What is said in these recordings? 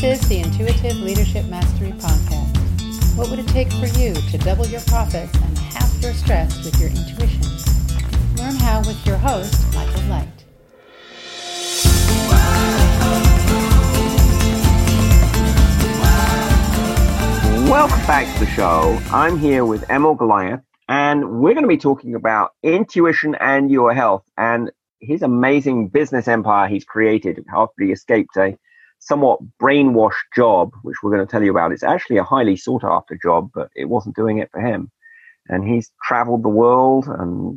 This is the Intuitive Leadership Mastery Podcast. What would it take for you to double your profits and half your stress with your intuition? Learn how with your host, Michael Light. Welcome back to the show. I'm here with Emil Goliath, and we're going to be talking about intuition and your health and his amazing business empire he's created after he escaped a somewhat brainwashed job, which we're going to tell you about. It's actually a highly sought-after job, but it wasn't doing it for him. And he's traveled the world and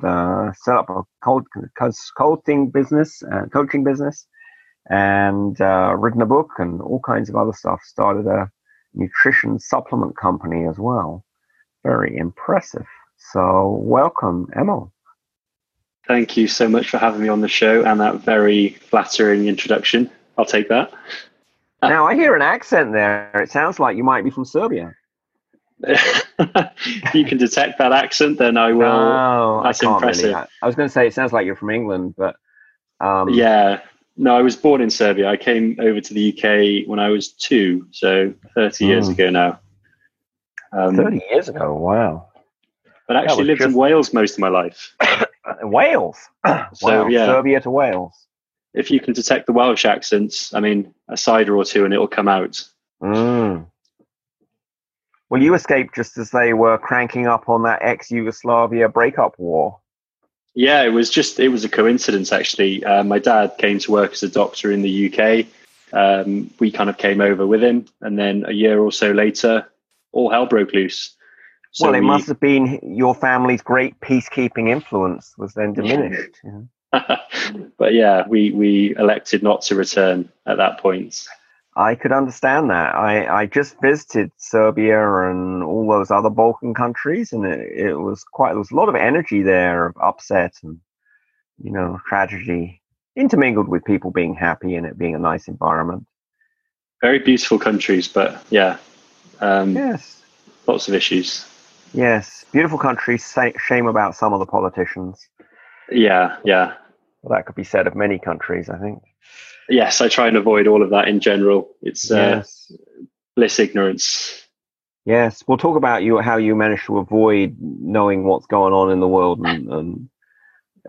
set up a coaching business, and written a book and all kinds of other stuff. Started a nutrition supplement company as well. Very impressive. So welcome, Emil. Thank you so much for having me on the show and that very flattering introduction. I'll take that. Now, I hear an accent there. It sounds like you might be from Serbia. If you can detect that accent, then I will. Oh, no, that's impressive. Really. I was going to say it sounds like you're from England, but... Yeah. No, I was born in Serbia. I came over to the UK when I was 2, so 30 years ago now. 30 years ago? Wow. But I actually lived in Wales most of my life. Wales? So, wow. Yeah. Serbia to Wales. If you can detect the Welsh accents, I mean, a cider or two and it'll come out. Mm. Well, you escaped just as they were cranking up on that ex-Yugoslavia breakup war. Yeah, it was a coincidence, actually. My dad came to work as a doctor in the UK. We kind of came over with him. And then a year or so later, all hell broke loose. So well, it must have been your family's great peacekeeping influence was then diminished. Yeah. But yeah, we elected not to return at that point. I could understand that. I just visited Serbia and all those other Balkan countries, and there was a lot of energy there of upset and, you know, tragedy intermingled with people being happy and it being a nice environment. Very beautiful countries, but yeah, yes, lots of issues. Yes, beautiful countries. Shame about some of the politicians. Yeah. Well, that could be said of many countries, I think. Yes, I try and avoid all of that in general. It's bliss ignorance. Yes, we'll talk about how you managed to avoid knowing what's going on in the world and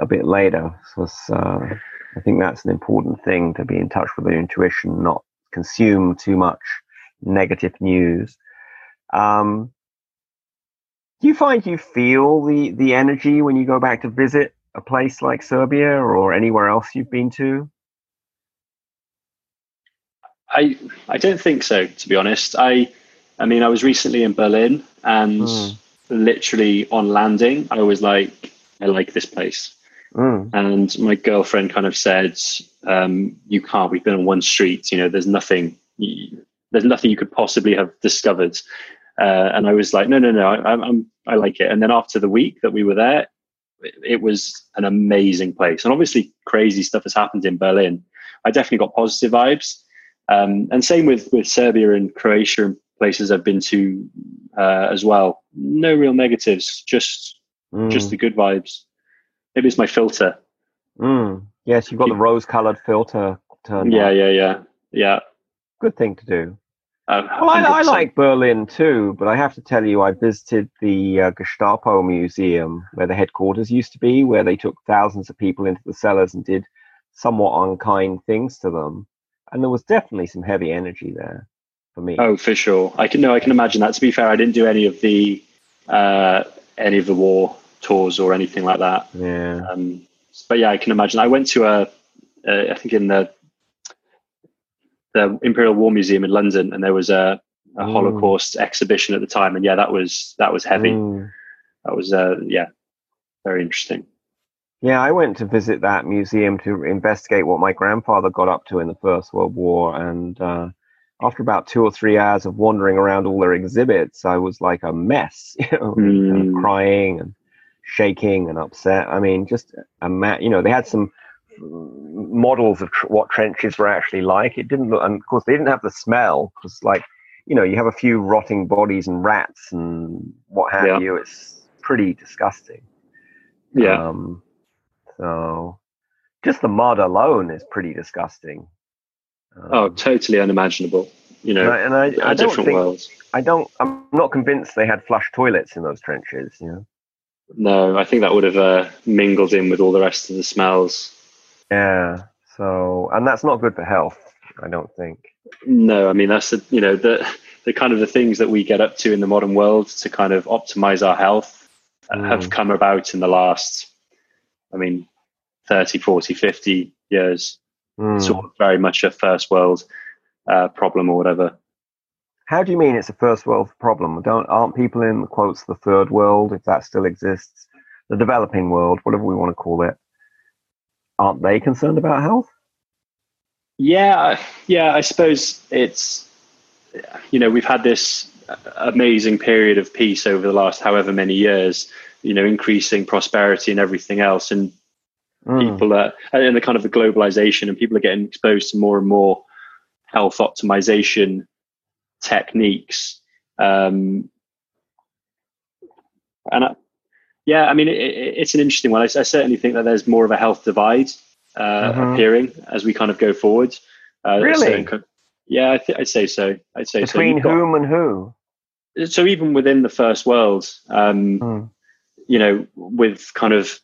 a bit later. So I think that's an important thing, to be in touch with your intuition, not consume too much negative news. Do you find you feel the energy when you go back to visit a place like Serbia or anywhere else you've been to? I don't think so, to be honest. I mean, I was recently in Berlin and literally on landing, I was like, I like this place. Mm. And my girlfriend kind of said, we've been on one street, you know, there's nothing you could possibly have discovered. And I was like, no, I like it. And then after the week that we were there, it was an amazing place. And obviously crazy stuff has happened in Berlin. I definitely got positive vibes. And same with Serbia and Croatia and places I've been to as well. No real negatives, just the good vibes. Maybe it's my filter. Mm. Yes, you've got the rose-coloured filter turned on. Yeah. Good thing to do. Well, I like Berlin too, but I have to tell you, I visited the Gestapo Museum, where the headquarters used to be, where they took thousands of people into the cellars and did somewhat unkind things to them. And there was definitely some heavy energy there for me. Oh, for sure. I can imagine that. To be fair, I didn't do any of the war tours or anything like that. Yeah. But yeah, I can imagine. I went to the Imperial War Museum in London, and there was a Holocaust exhibition at the time, and yeah, that was heavy. Mm. That was very interesting. Yeah, I went to visit that museum to investigate what my grandfather got up to in the First World War, and after about 2 or 3 hours of wandering around all their exhibits, I was like a mess, you know, and crying and shaking and upset. I mean, just you know, they had some models of what trenches were actually like. It didn't look, and of course they didn't have the smell, because, like, you know, you have a few rotting bodies and rats and what have you. It's pretty disgusting. Yeah. So just the mud alone is pretty disgusting. Totally unimaginable. you know, and I don't different think, worlds. I'm not convinced they had flush toilets in those trenches, you know. No, I think that would have mingled in with all the rest of the smells. Yeah. So, and that's not good for health, I don't think. No, I mean, that's the, you know, the kind of the things that we get up to in the modern world to kind of optimize our health have come about in the last, I mean, 30, 40, 50 years. Sort of very much a first world problem or whatever. How do you mean it's a first world problem? Aren't people in quotes the third world, if that still exists, the developing world, whatever we want to call it, aren't they concerned about health? Yeah, I suppose it's, you know, we've had this amazing period of peace over the last however many years, you know, increasing prosperity and everything else, and people are, and the kind of the globalization, and people are getting exposed to more and more health optimization techniques. It's an interesting one. I certainly think that there's more of a health divide appearing as we kind of go forward. Really? Yeah, I'd say so. I'd say between so. Whom and who? So even within the first world, you know, with kind of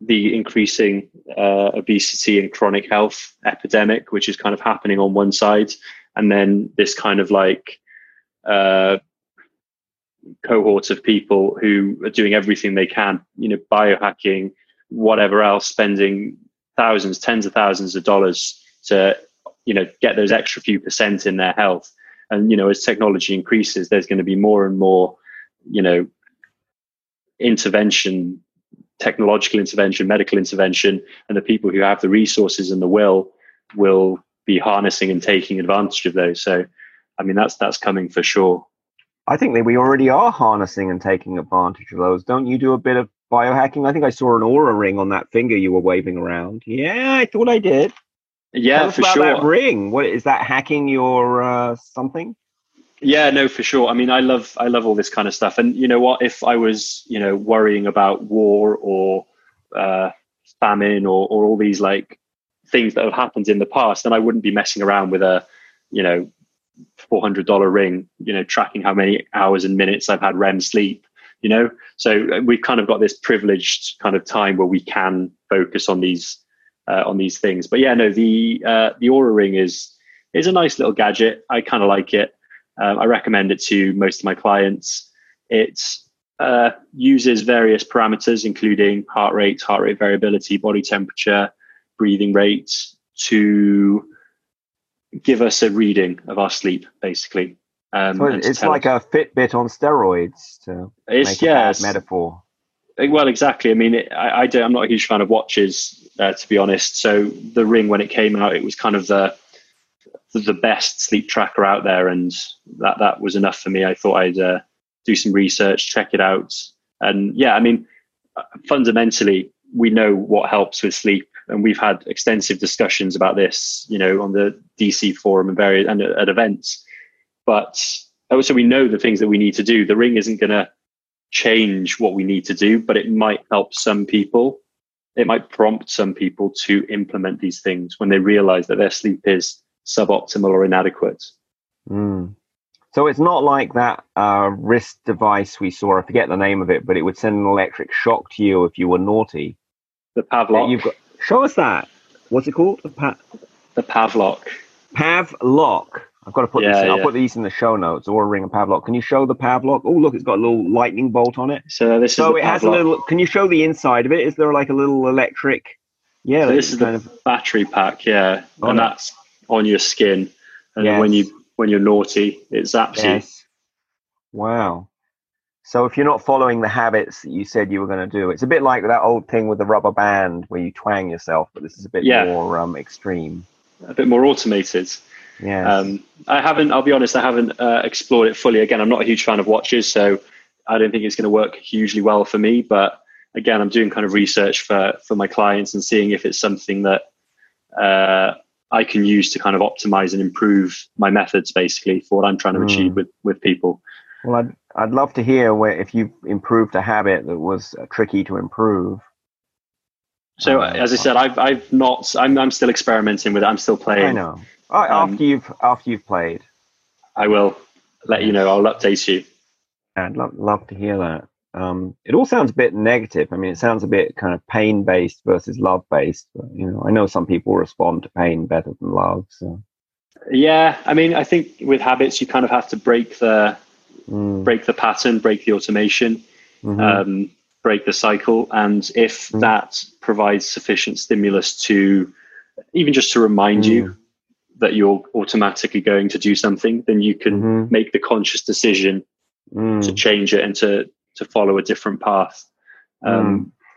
the increasing obesity and chronic health epidemic, which is kind of happening on one side, and then this kind of like cohort of people who are doing everything they can, you know, biohacking, whatever else, spending thousands, tens of thousands of dollars to, you know, get those extra few percent in their health. And, you know, as technology increases, there's going to be more and more, you know, intervention, technological intervention, medical intervention, and the people who have the resources and the will be harnessing and taking advantage of those. So, I mean, that's coming for sure. I think that we already are harnessing and taking advantage of those. Don't you do a bit of biohacking? I think I saw an Oura ring on that finger you were waving around. Yeah, I thought I did. Yeah, tell us for about sure. That ring. What is that, hacking your something? Yeah, no, for sure. I mean, I love all this kind of stuff. And you know what? If I was, you know, worrying about war or famine or all these like things that have happened in the past, then I wouldn't be messing around with a, you know, $400 ring, you know, tracking how many hours and minutes I've had REM sleep, you know. So we've kind of got this privileged kind of time where we can focus on these things. But yeah, no, the Oura ring is a nice little gadget. I kind of like it. I recommend it to most of my clients. It uses various parameters, including heart rate variability, body temperature, breathing rate, to give us a reading of our sleep, basically. So it's like a Fitbit on steroids, to make a bad metaphor. Well, exactly. I mean, I'm not a huge fan of watches, to be honest. So the ring, when it came out, it was kind of the best sleep tracker out there, and that was enough for me. I thought I'd do some research, check it out, and yeah, I mean, fundamentally, we know what helps with sleep, and we've had extensive discussions about this, you know, on the DC forum and various and at events. But also, we know the things that we need to do. The ring isn't going to change what we need to do, but it might help some people. It might prompt some people to implement these things when they realize that their sleep is suboptimal or inadequate. So it's not like that wrist device we saw. I forget the name of it, but it would send an electric shock to you if you were naughty. The Pavlock. Show us that. What's it called? The Pavlock. Pavlock. I've got to put this in. I'll put these in the show notes, or a ring of Pavlock. Can you show the Pavlock? Oh, look, it's got a little lightning bolt on it. So this is the Pavlock. Has a little. Can you show the inside of it? Is there like a little electric? Yeah. So this is kind of battery pack. Yeah, oh, and that's on your skin, and when you're naughty, it zaps you. Wow. So if you're not following the habits that you said you were going to do, it's a bit like that old thing with the rubber band where you twang yourself, but this is a bit more extreme, a bit more automated. Yeah. I'll be honest, I haven't explored it fully. Again, I'm not a huge fan of watches, so I don't think it's going to work hugely well for me. But again, I'm doing kind of research for my clients and seeing if it's something that I can use to kind of optimize and improve my methods, basically, for what I'm trying to achieve with people. Well, I'd love to hear where, if you've improved a habit that was tricky to improve. So as I said, I've not. I'm still experimenting with it. I'm still playing. I know. After you've played. I will let you know. I'll update you. I'd love to hear that. It all sounds a bit negative. I mean, it sounds a bit kind of pain-based versus love-based. But, you know, I know some people respond to pain better than love. So. Yeah, I mean, I think with habits, you kind of have to break the pattern, break the automation, break the cycle. And if that provides sufficient stimulus to, even just to remind you that you're automatically going to do something, then you can make the conscious decision to change it and to follow a different path.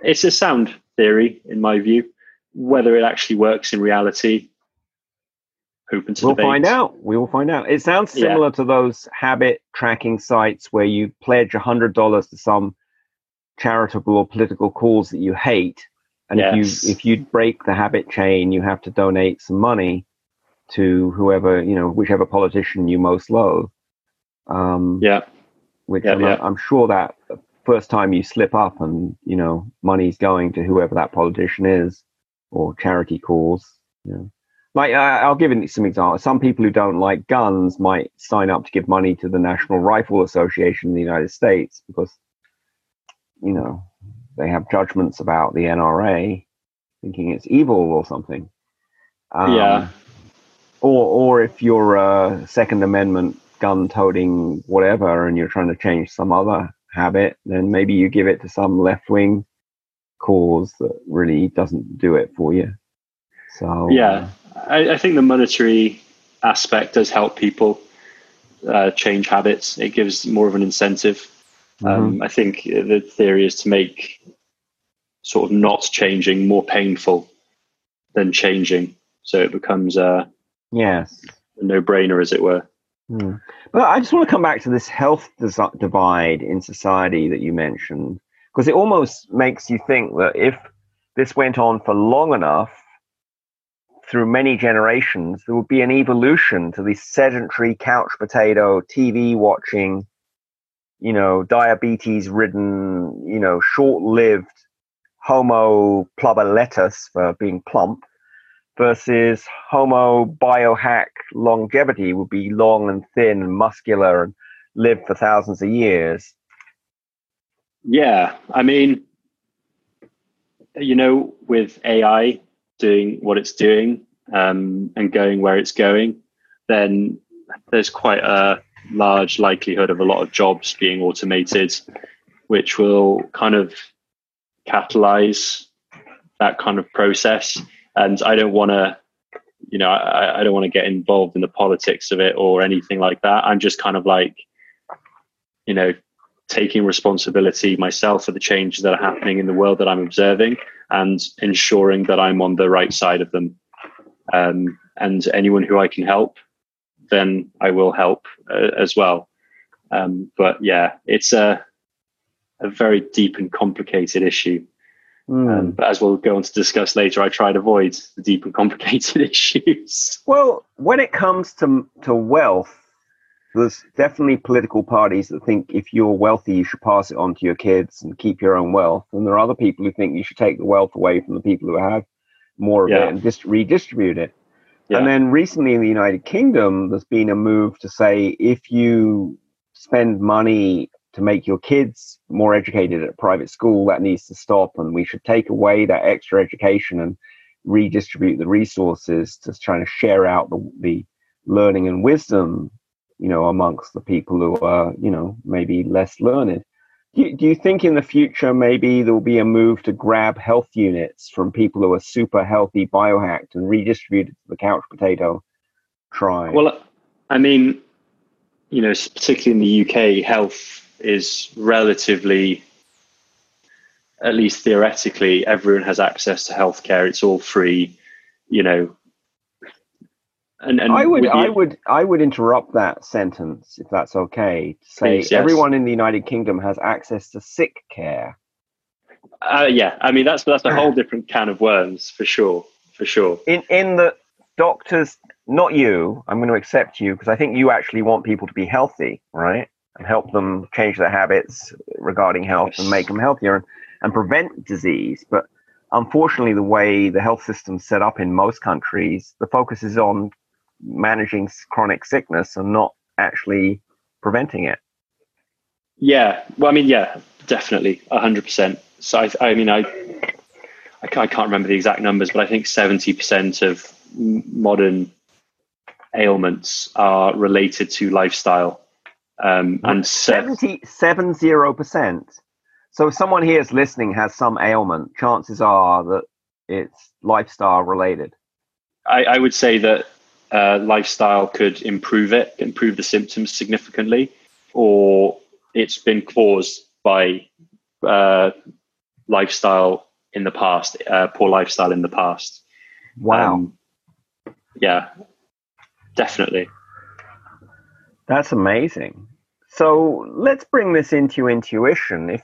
It's a sound theory, in my view. Whether it actually works in reality, open to debate. We will find out. It sounds similar to those habit tracking sites where you pledge $100 to some charitable or political cause that you hate, and if you break the habit chain, you have to donate some money to whoever, you know, whichever politician you most loathe. I'm sure that the first time you slip up and, you know, money's going to whoever that politician is or charity cause. You know. Like, I'll give you some examples. Some people who don't like guns might sign up to give money to the National Rifle Association in the United States because, you know, they have judgments about the NRA, thinking it's evil or something. Or if you're a Second Amendment gun-toting whatever and you're trying to change some other habit, then maybe you give it to some left-wing cause that really doesn't do it for you. So I think the monetary aspect does help people change habits. It gives more of an incentive. I think the theory is to make sort of not changing more painful than changing, so it becomes a no-brainer, as it were. But I just want to come back to this health divide in society that you mentioned, because it almost makes you think that if this went on for long enough, through many generations, there would be an evolution to these sedentary couch potato, TV watching, you know, diabetes-ridden, you know, short-lived homo plumboletus for being plump versus homo biohack longevity would be long and thin and muscular and live for thousands of years. Yeah, I mean, you know, with AI doing what it's doing and going where it's going, then there's quite a large likelihood of a lot of jobs being automated, which will kind of catalyze that kind of process. And I don't want to, you know, I don't want to get involved in the politics of it or anything like that. I'm just kind of like, you know, taking responsibility myself for the changes that are happening in the world that I'm observing and ensuring that I'm on the right side of them. And anyone who I can help, then I will help as well. But yeah, it's a very deep and complicated issue. But as we'll go on to discuss later, I try to avoid the deep and complicated issues. Well, when it comes to wealth, there's definitely political parties that think if you're wealthy, you should pass it on to your kids and keep your own wealth. And there are other people who think you should take the wealth away from the people who have more of it and just redistribute it. Yeah. And then recently in the United Kingdom, there's been a move to say if you spend money to make your kids more educated at private school, that needs to stop. And we should take away that extra education and redistribute the resources to trying to share out the learning and wisdom, you know, amongst the people who are, you know, maybe less learned. Do you think in the future, maybe there will be a move to grab health units from people who are super healthy, biohacked, and redistributed to the couch potato tribe? Well, I mean, you know, particularly in the UK, health is relatively, at least theoretically, everyone has access to healthcare. It's all free, you know. And I would interrupt that sentence, if that's okay, to say everyone in the United Kingdom has access to sick care. I mean that's a whole different can of worms, for sure. In the doctors, not you. I'm going to accept you because I think you actually want people to be healthy, right? And help them change their habits regarding health and make them healthier and prevent disease. But unfortunately, the way the health system's set up in most countries, the focus is on managing chronic sickness and not actually preventing it? Yeah. Well, I mean, yeah, definitely 100%. So I can't remember the exact numbers, but I think 70% of modern ailments are related to lifestyle. And 70%. So if someone here is listening has some ailment, chances are that it's lifestyle related. I would say that lifestyle could improve the symptoms significantly, or it's been caused by lifestyle in the past, poor lifestyle in the past. Wow. Yeah, definitely. That's amazing. So let's bring this into intuition.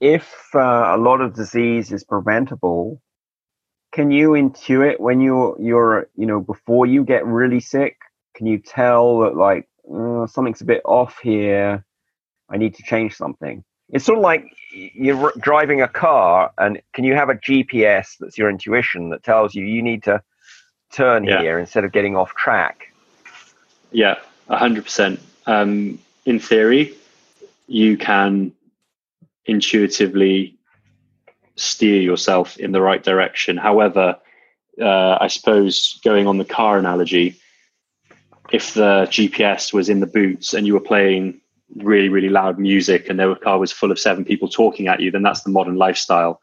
If a lot of disease is preventable, can you intuit when you're before you get really sick? Can you tell that something's a bit off here? I need to change something. It's sort of like you're driving a car, and can you have a GPS that's your intuition that tells you you need to turn here instead of getting off track? Yeah, 100%. In theory, you can intuitively steer yourself in the right direction. However, I suppose going on the car analogy, if the GPS was in the boots and you were playing really, really loud music and the car was full of 7 people talking at you, then that's the modern lifestyle.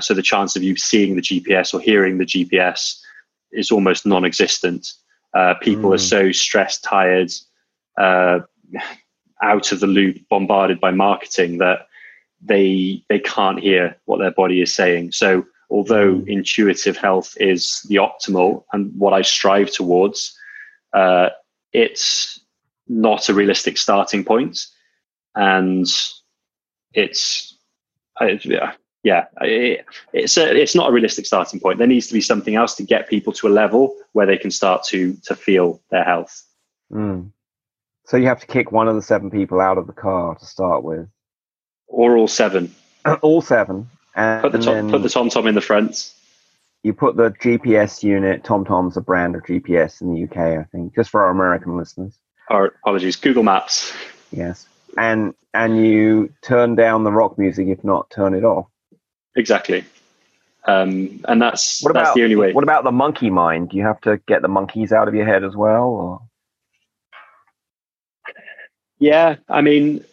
So the chance of you seeing the GPS or hearing the GPS is almost non-existent. People are so stressed, tired, out of the loop, bombarded by marketing that they can't hear what their body is saying. So although intuitive health is the optimal and what I strive towards, it's not a realistic starting point. And it's not a realistic starting point. There needs to be something else to get people to a level where they can start to feel their health. So you have to kick one of the 7 people out of the car to start with. Or all 7. All 7. And put the TomTom in the front. You put the GPS unit. TomTom's a brand of GPS in the UK, I think, just for our American listeners. Our apologies. Google Maps. Yes. And you turn down the rock music, if not turn it off. Exactly. And that's the only way. What about the monkey mind? Do you have to get the monkeys out of your head as well? Or? Yeah, I mean...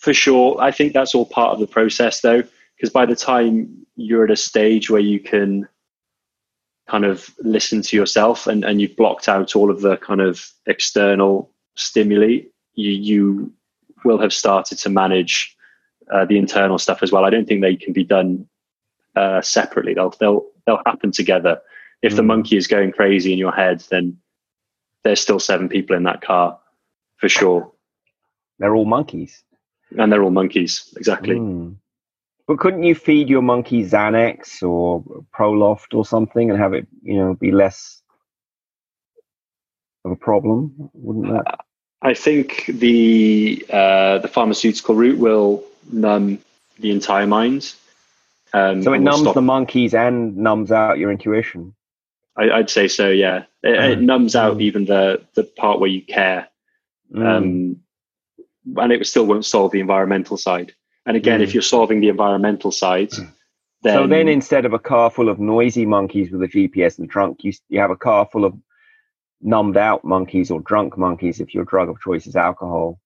For sure. I think that's all part of the process, though, because by the time you're at a stage where you can kind of listen to yourself and you've blocked out all of the kind of external stimuli, you will have started to manage the internal stuff as well. I don't think they can be done separately. They'll happen together. If the monkey is going crazy in your head, then there's still 7 people in that car, for sure. They're all monkeys. And they're all monkeys, exactly. But couldn't you feed your monkey Xanax or Proloft or something and have it, be less of a problem? Wouldn't that? I think the pharmaceutical route will numb the entire mind. So it numbs the monkeys and numbs out your intuition. I'd say so. Yeah, it numbs out even the part where you care. And it still won't solve the environmental side. And again, if you're solving the environmental side, then... So then instead of a car full of noisy monkeys with a GPS in the trunk, you have a car full of numbed out monkeys or drunk monkeys if your drug of choice is alcohol.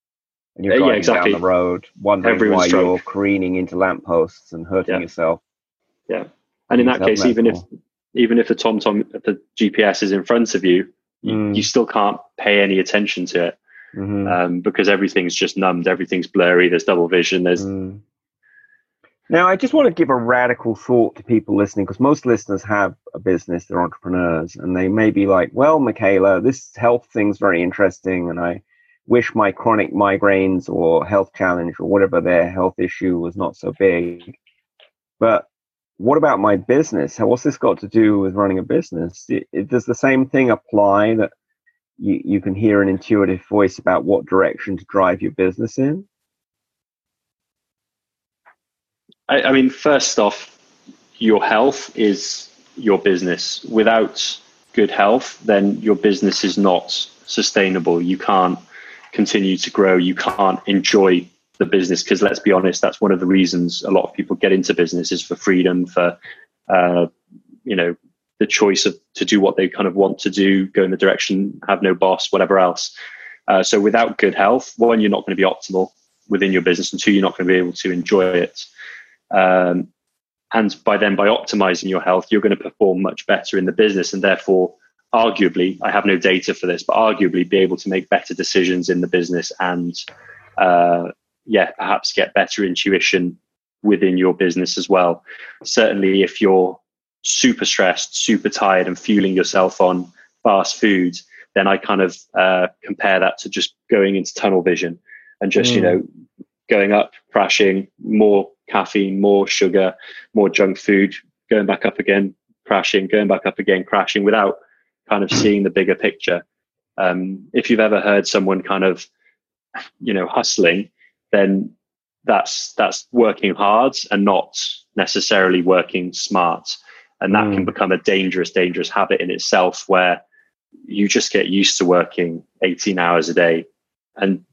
And you're driving down the road, wondering Everyone's why drunk. You're careening into lampposts and hurting yourself. Yeah. And in that case, even if the TomTom, the GPS is in front of you, you still can't pay any attention to it. Because everything's just numbed, everything's blurry, there's double vision. Now, I just want to give a radical thought to people listening, because most listeners have a business, they're entrepreneurs, and they may be like, well, Michaela, this health thing's very interesting, and I wish my chronic migraines or health challenge or whatever their health issue was not so big. But what about my business? What's this got to do with running a business? Does the same thing apply that you can hear an intuitive voice about what direction to drive your business in? I mean, first off, your health is your business. Without good health, then your business is not sustainable. You can't continue to grow. You can't enjoy the business, because let's be honest, that's one of the reasons a lot of people get into business, is for freedom, for the choice of to do what they kind of want to do, go in the direction, have no boss, whatever else. So without good health, one, you're not going to be optimal within your business, and two, you're not going to be able to enjoy it. And by optimizing your health, you're going to perform much better in the business, and therefore, arguably, I have no data for this, but arguably be able to make better decisions in the business and perhaps get better intuition within your business as well. Certainly if you're super stressed, super tired and fueling yourself on fast food, then I kind of compare that to just going into tunnel vision and just, going up, crashing, more caffeine, more sugar, more junk food, going back up again, crashing, going back up again, crashing, without kind of seeing the bigger picture. If you've ever heard someone kind of, hustling, then that's working hard and not necessarily working smart. And that can become a dangerous, dangerous habit in itself, where you just get used to working 18 hours a day. And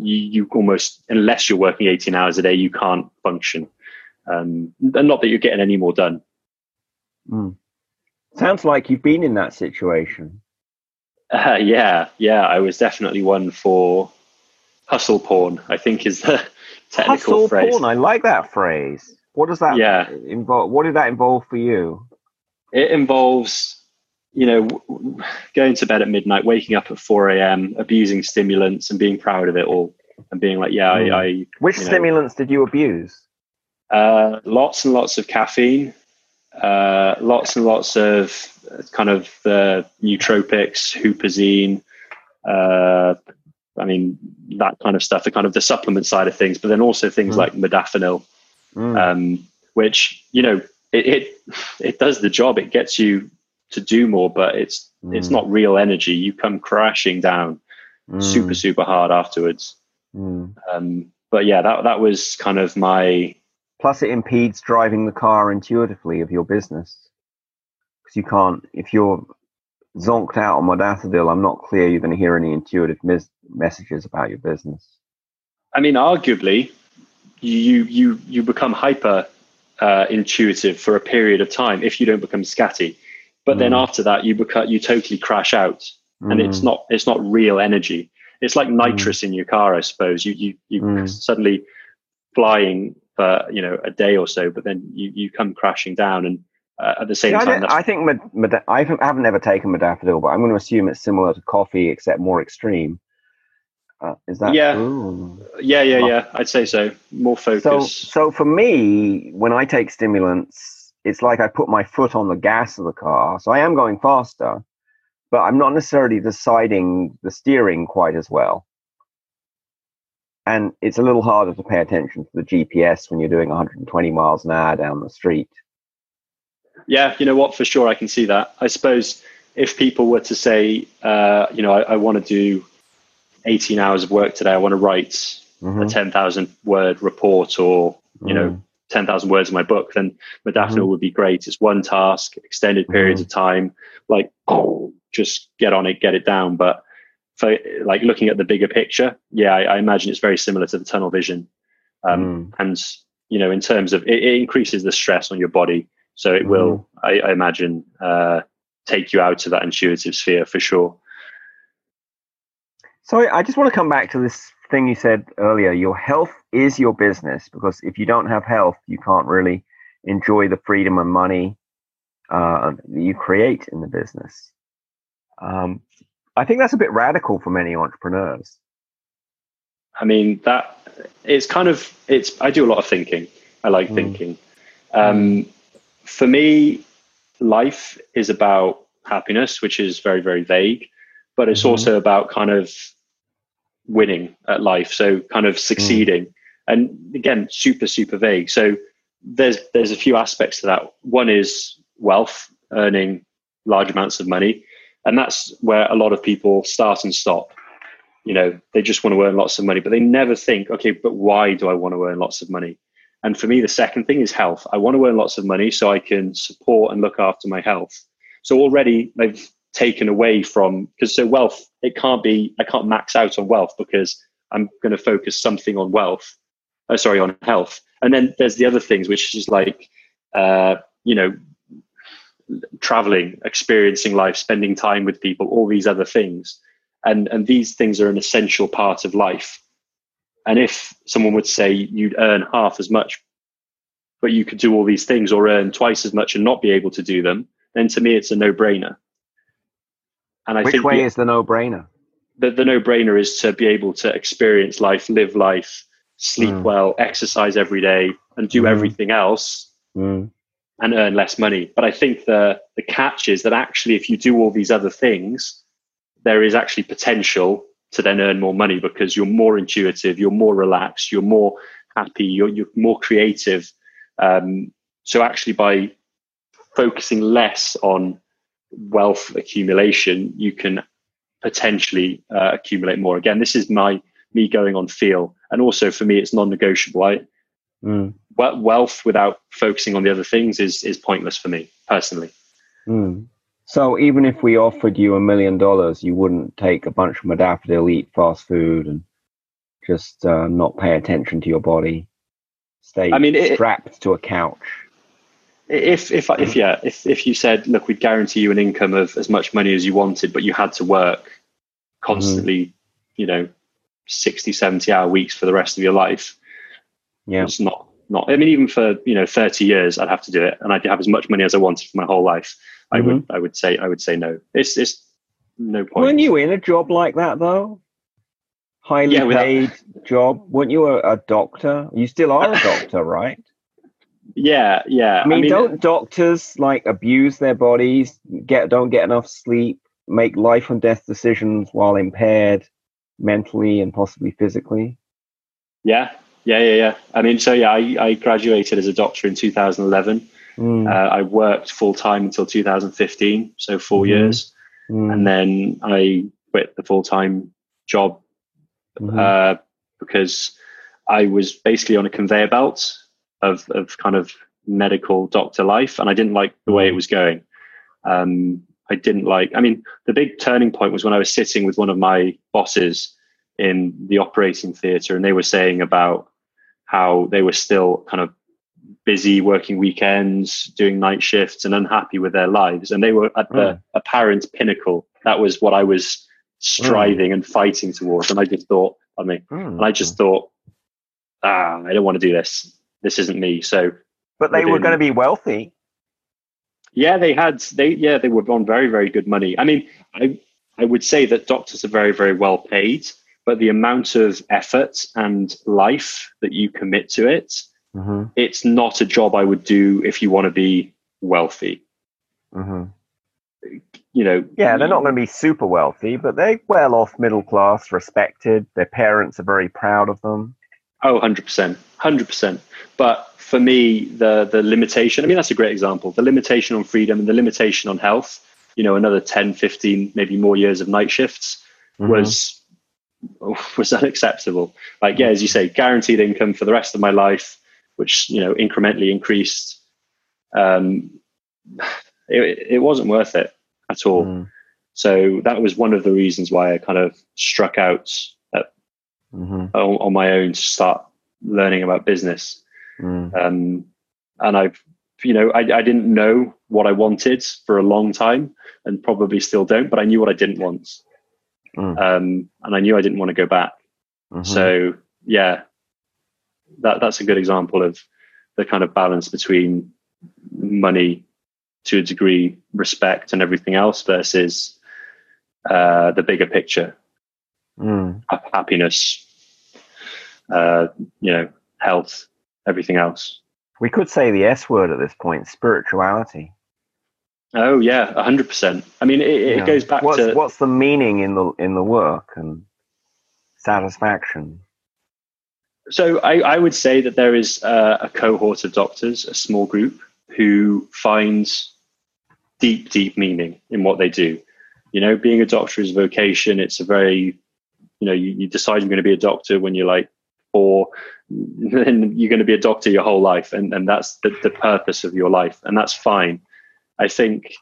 you almost, unless you're working 18 hours a day, you can't function. And not that you're getting any more done. Mm. Sounds like you've been in that situation. I was definitely one for hustle porn, I think is the technical hustle phrase. Porn, I like that phrase. What does that involve? What did that involve for you? It involves, going to bed at midnight, waking up at 4 a.m., abusing stimulants and being proud of it all and being like, Which stimulants did you abuse? Lots and lots of caffeine, lots and lots of kind of the nootropics, hoopazine, that kind of stuff, the kind of the supplement side of things, but then also things like modafinil. Which, it does the job. It gets you to do more, but it's not real energy. You come crashing down super, super hard afterwards. But yeah, that was kind of my... Plus it impedes driving the car intuitively of your business. Because you can't, if you're zonked out on modafinil, I'm not clear you're going to hear any intuitive messages about your business. Arguably... You become hyper intuitive for a period of time if you don't become scatty, but then after that you totally crash out, and it's not real energy. It's like nitrous in your car, I suppose. You suddenly flying for a day or so, but then you come crashing down, and at the same time. I haven't never taken modafinil, but I'm going to assume it's similar to coffee except more extreme. Is that true? Yeah. I'd say so. More focus. So for me, when I take stimulants, it's like I put my foot on the gas of the car. So I am going faster, but I'm not necessarily deciding the steering quite as well. And it's a little harder to pay attention to the GPS when you're doing 120 miles an hour down the street. Yeah, you know what? For sure, I can see that. I suppose if people were to say, I want to do 18 hours of work today, I want to write a 10,000 word report, or 10,000 words in my book, then modafinil would be great. It's one task, extended periods of time, just get on it, get it down. But for looking at the bigger picture, I imagine it's very similar to the tunnel vision. And in terms of it increases the stress on your body, so it will, I imagine, take you out of that intuitive sphere for sure. So I just want to come back to this thing you said earlier. Your health is your business, because if you don't have health, you can't really enjoy the freedom and money that you create in the business. I think that's a bit radical for many entrepreneurs. That it's kind of, I do a lot of thinking. I like thinking. For me, life is about happiness, which is very, very vague. But it's also about kind of winning at life, so kind of succeeding, and again, super, super vague. So there's a few aspects to that. One is wealth, earning large amounts of money, and that's where a lot of people start and stop. They just want to earn lots of money, but they never think, okay, but why do I want to earn lots of money? And for me, the second thing is health. I want to earn lots of money so I can support and look after my health. So already they've taken away from, because so wealth, it can't be, I can't max out on wealth because I'm going to focus something on wealth, on health. And then there's the other things, which is like, traveling, experiencing life, spending time with people, all these other things. And these things are an essential part of life. And if someone would say you'd earn half as much, but you could do all these things, or earn twice as much and not be able to do them, then to me, it's a no-brainer. And I think which way is the no-brainer? The no-brainer is to be able to experience life, live life, sleep well, exercise every day, and do everything else and earn less money. But I think the catch is that actually, if you do all these other things, there is actually potential to then earn more money because you're more intuitive, you're more relaxed, you're more happy, you're more creative. So actually, by focusing less on wealth accumulation, you can potentially accumulate more. Again, this is me going on feel, and also for me, it's non-negotiable. Wealth without focusing on the other things is pointless for me personally. So even if we offered you $1 million, you wouldn't take a bunch of modafinil, eat fast food, and just not pay attention to your body. Stay strapped to a couch. If you said, look, we'd guarantee you an income of as much money as you wanted, but you had to work constantly, 60, 70-hour weeks for the rest of your life. Yeah, it's not. I mean, even for 30 years, I'd have to do it, and I'd have as much money as I wanted for my whole life. I would say no. It's no point. Weren't you in a job like that though? Highly paid job. Weren't you a doctor? You still are a doctor, right? Yeah. I mean, don't doctors like abuse their bodies? Don't get enough sleep. Make life and death decisions while impaired, mentally and possibly physically. Yeah. I graduated as a doctor in 2011. I worked full time until 2015, so 4 years, and then I quit the full time job because I was basically on a conveyor belt of kind of medical doctor life, and I didn't like the way it was going. The big turning point was when I was sitting with one of my bosses in the operating theatre, and they were saying about how they were still kind of busy, working weekends, doing night shifts, and unhappy with their lives, and they were at the apparent pinnacle. That was what I was striving and fighting towards, and I just thought I don't want to do this isn't me. So but they were going to be wealthy. They were on very, very good money. I would say that doctors are very, very well paid, but the amount of effort and life that you commit to it, it's not a job I would do if you want to be wealthy. They're not going to be super wealthy, but they're well off, middle class, respected. Their parents are very proud of them. 100%. But for me, the limitation, that's a great example. The limitation on freedom and the limitation on health, another 10, 15, maybe more years of night shifts was unacceptable. As you say, guaranteed income for the rest of my life, which incrementally increased. It wasn't worth it at all. So that was one of the reasons why I kind of struck out on my own to start learning about business. And I've I didn't know what I wanted for a long time, and probably still don't, but I knew what I didn't want. And I knew I didn't want to go back. So that's a good example of the kind of balance between money, to a degree, respect and everything else, versus the bigger picture, happiness, health, everything else. We could say the S word at this point, spirituality. Oh yeah, 100%. It goes back to what's the meaning in the work and satisfaction. So I would say that there is a cohort of doctors, a small group, who finds deep meaning in what they do. Being a doctor is a vocation. It's a very, you decide you're going to be a doctor when you're like 4, then you're going to be a doctor your whole life, and that's the purpose of your life, and that's fine. I think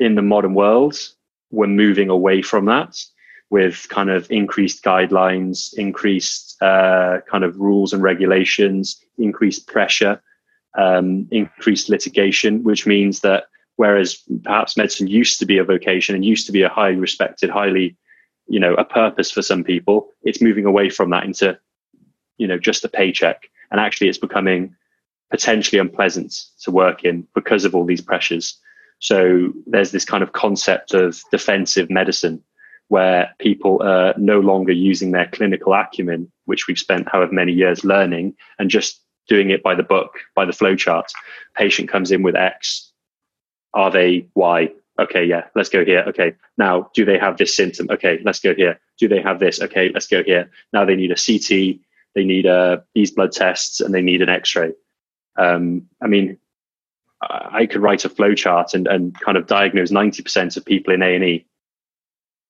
in the modern world, we're moving away from that with kind of increased guidelines, increased kind of rules and regulations, increased pressure, increased litigation, which means that whereas perhaps medicine used to be a vocation and used to be a highly respected, highly, you know, a purpose for some people, it's moving away from that into, you know, just a paycheck. And actually it's becoming potentially unpleasant to work in because of all these pressures. So there's this kind of concept of defensive medicine where people are no longer using their clinical acumen, which we've spent however many years learning, and just doing it by the book, by the flow chart. Patient comes in with X. Are they Y? Okay, yeah, let's go here. Okay, now do they have this symptom? Okay, let's go here. Do they have this? Okay, let's go here. Now they need a CT, they need these blood tests, and they need an X-ray. I mean, I could write a flow chart and kind of diagnose 90% of people in A&E.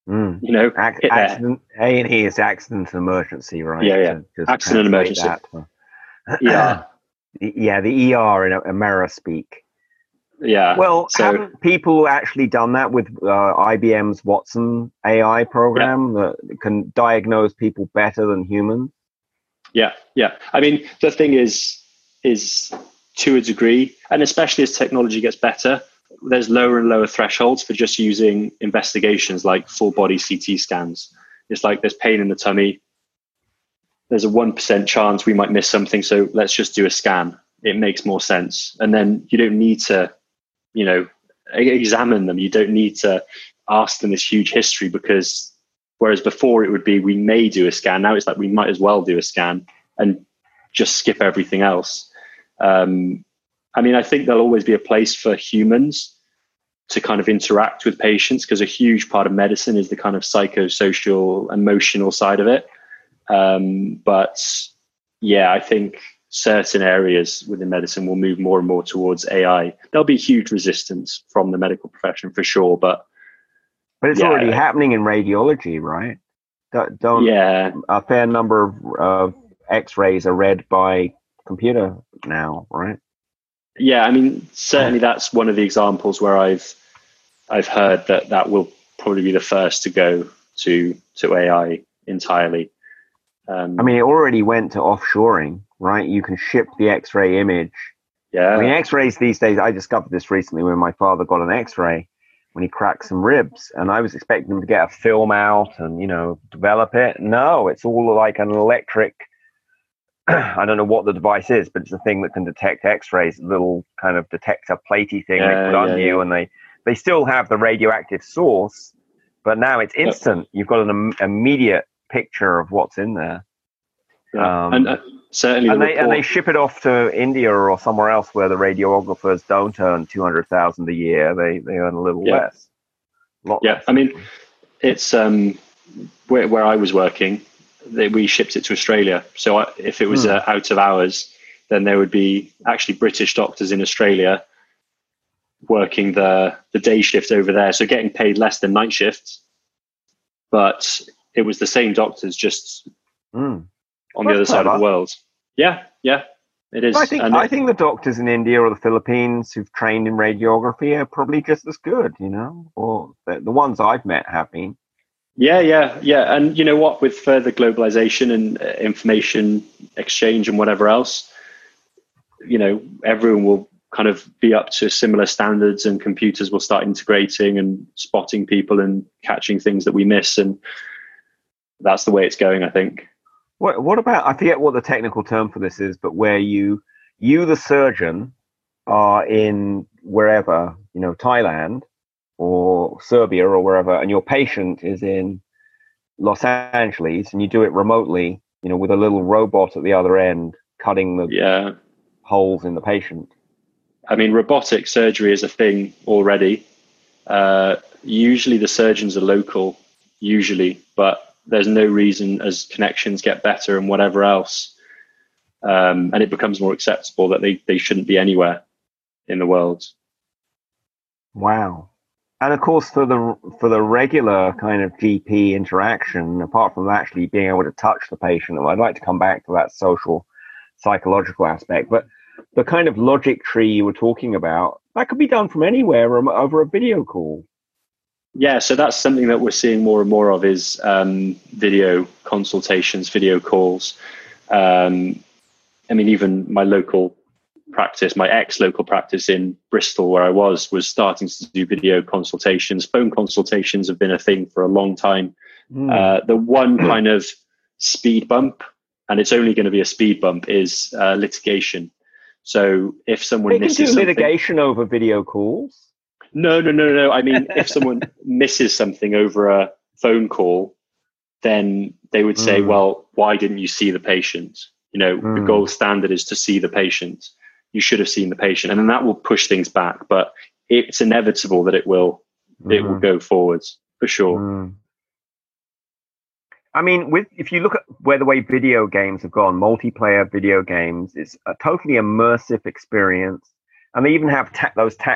You know, accident, A&E is accident and emergency, right? Yeah, yeah. Accident and emergency. Yeah, yeah. The ER in Amera speak. Yeah. Well, so, haven't people actually done that with IBM's Watson AI program that can diagnose people better than humans? Yeah, yeah. I mean, the thing is to a degree, and especially as technology gets better, there's lower and lower thresholds for just using investigations like full body CT scans. It's like there's pain in the tummy. There's a 1% chance we might miss something, so let's just do a scan. It makes more sense. And then you don't need to, you know, examine them. You don't need to ask them this huge history, because whereas before it would be, we may do a scan. Now it's like, we might as well do a scan and just skip everything else. I mean, I think there'll always be a place for humans to kind of interact with patients, because a huge part of medicine is the kind of psychosocial, emotional side of it. But yeah, I think certain areas within medicine will move more and more towards AI. There'll be huge resistance from the medical profession for sure, but it's already happening in radiology, right? A fair number of X-rays are read by computer now, right? Yeah, I mean, certainly that's one of the examples where I've heard that will probably be the first to go to AI entirely. I mean, it already went to offshoring, right? You can ship the X-ray image. Yeah. I mean, X-rays these days, I discovered this recently when my father got an X-ray when he cracked some ribs, and I was expecting him to get a film out and, you know, develop it. No, it's all like an electric, I don't know what the device is, but it's a thing that can detect X-rays, little kind of detector platey thing they put on you, and they still have the radioactive source, but now it's instant. You've got an immediate picture of what's in there. Yeah. They ship it off to India or somewhere else where the radiographers don't earn 200,000 a year. They earn a little less. Less. I mean, it's where I was working, we shipped it to Australia. So if it was out of hours, then there would be actually British doctors in Australia working the day shift over there, so getting paid less than night shifts, but it was the same doctors, just on the other side of the world. Yeah, yeah, it is. But I think the doctors in India or the Philippines who've trained in radiography are probably just as good, you know, or the ones I've met have been. Yeah. And you know what, with further globalization and information exchange and whatever else, you know, everyone will kind of be up to similar standards, and computers will start integrating and spotting people and catching things that we miss. And that's the way it's going, I think. What about, I forget what the technical term for this is, but where you the surgeon are in wherever, you know, Thailand or Serbia or wherever, and your patient is in Los Angeles, and you do it remotely, you know, with a little robot at the other end cutting the holes in the patient. I mean, robotic surgery is a thing already. Usually the surgeons are local, but there's no reason, as connections get better and whatever else, and it becomes more acceptable that they shouldn't be anywhere in the world. Wow. And of course, for the regular kind of GP interaction, apart from actually being able to touch the patient, I'd like to come back to that social, psychological aspect, but the kind of logic tree you were talking about That could be done from anywhere over a video call. Yeah, so that's something that we're seeing more and more of is video consultations, video calls. I mean, even my local practice, my ex-local practice in Bristol where I was starting to do video consultations. Phone consultations have been a thing for a long time. The one kind of speed bump, and it's only going to be a speed bump, is litigation. So if someone misses something... litigation over video calls? No. I mean, if someone misses something over a phone call, then they would say, well, why didn't you see the patient? You know, the gold standard is to see the patient. You should have seen the patient. And then that will push things back. But it's inevitable that it will go forwards, for sure. I mean, if you look at the way video games have gone, multiplayer video games, it's a totally immersive experience. And they even have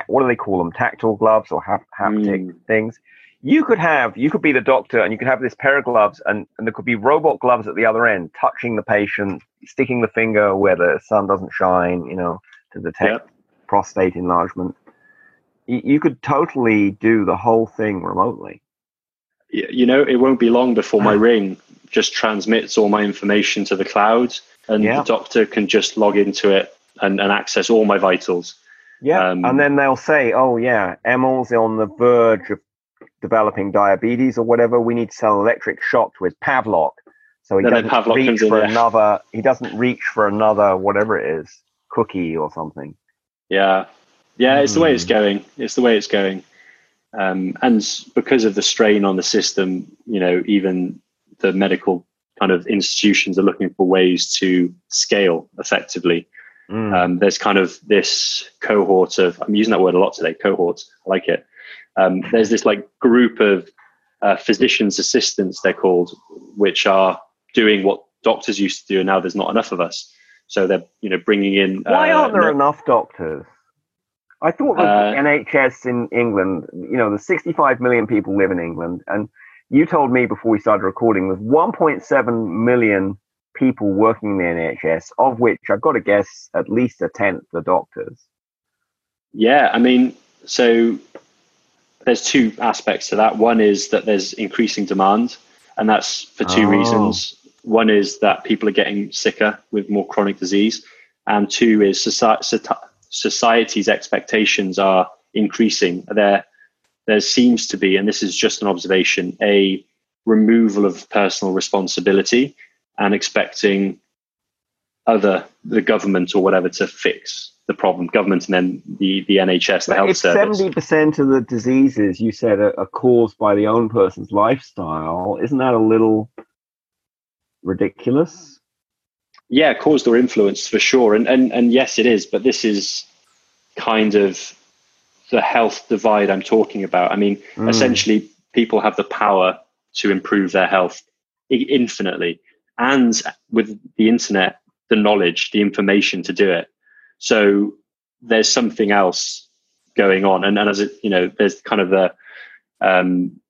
what do they call them? Tactile gloves or haptic things. You could be the doctor and you could have this pair of gloves and there could be robot gloves at the other end, touching the patient, sticking the finger where the sun doesn't shine, you know, to detect prostate enlargement. You could totally do the whole thing remotely. You know, it won't be long before my ring just transmits all my information to the cloud and the doctor can just log into it and access all my vitals. Yeah, and then they'll say, oh, yeah, Emil's on the verge of developing diabetes or whatever. We need to sell electric shock to his Pavlock. So he doesn't reach for another, whatever it is, cookie or something. Yeah, it's the way it's going. And because of the strain on the system, you know, even the medical kind of institutions are looking for ways to scale effectively. There's kind of this cohort of, I'm using that word a lot today, cohorts, I like it. There's this like group of physicians' assistants, they're called, which are doing what doctors used to do, and now there's not enough of us. So they're, you know, bringing in... Why aren't there enough doctors? I thought the NHS in England, you know, the 65 million people live in England, and you told me before we started recording there's 1.7 million people working in the NHS, of which I've got to guess at least a tenth are doctors. Yeah, I mean, so there's two aspects to that. One is that there's increasing demand, and that's for two reasons. One is that people are getting sicker with more chronic disease, and two is society's expectations are increasing. There seems to be, and this is just an observation, a removal of personal responsibility and expecting the government or whatever to fix the problem. Government and then the NHS, the health service. If 70% of the diseases you said are caused by the own person's lifestyle, isn't that a little ridiculous? Yeah, caused or influenced for sure. And yes, it is. But this is kind of the health divide I'm talking about. I mean, essentially, people have the power to improve their health infinitely. And with the internet, the knowledge, the information to do it. So there's something else going on. And as it, you know, there's kind of I mean,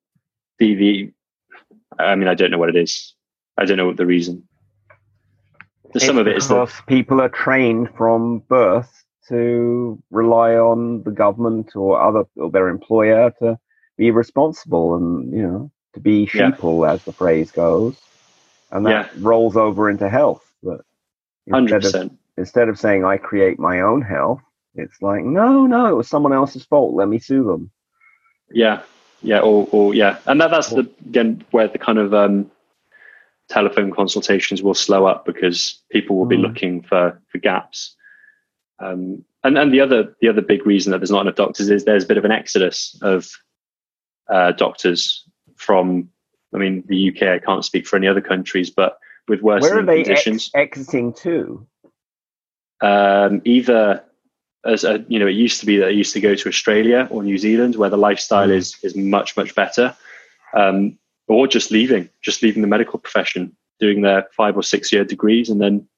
I don't know what it is. I don't know what the reason. Some of it is because people are trained from birth to rely on the government or their employer to be responsible and, you know, to be sheeple, as the phrase goes, and that rolls over into health. But 100%. Instead of saying I create my own health, it's like no, it was someone else's fault. Let me sue them. And that's again where the kind of telephone consultations will slow up because people will be looking for gaps. And the other big reason that there's not enough doctors is there's a bit of an exodus of doctors from, I mean, the UK. I can't speak for any other countries, but with worsening conditions. Where are they exiting to? Either, it used to be that I used to go to Australia or New Zealand where the lifestyle is much, much better. Or just leaving the medical profession, doing their 5 or 6 year degrees, and then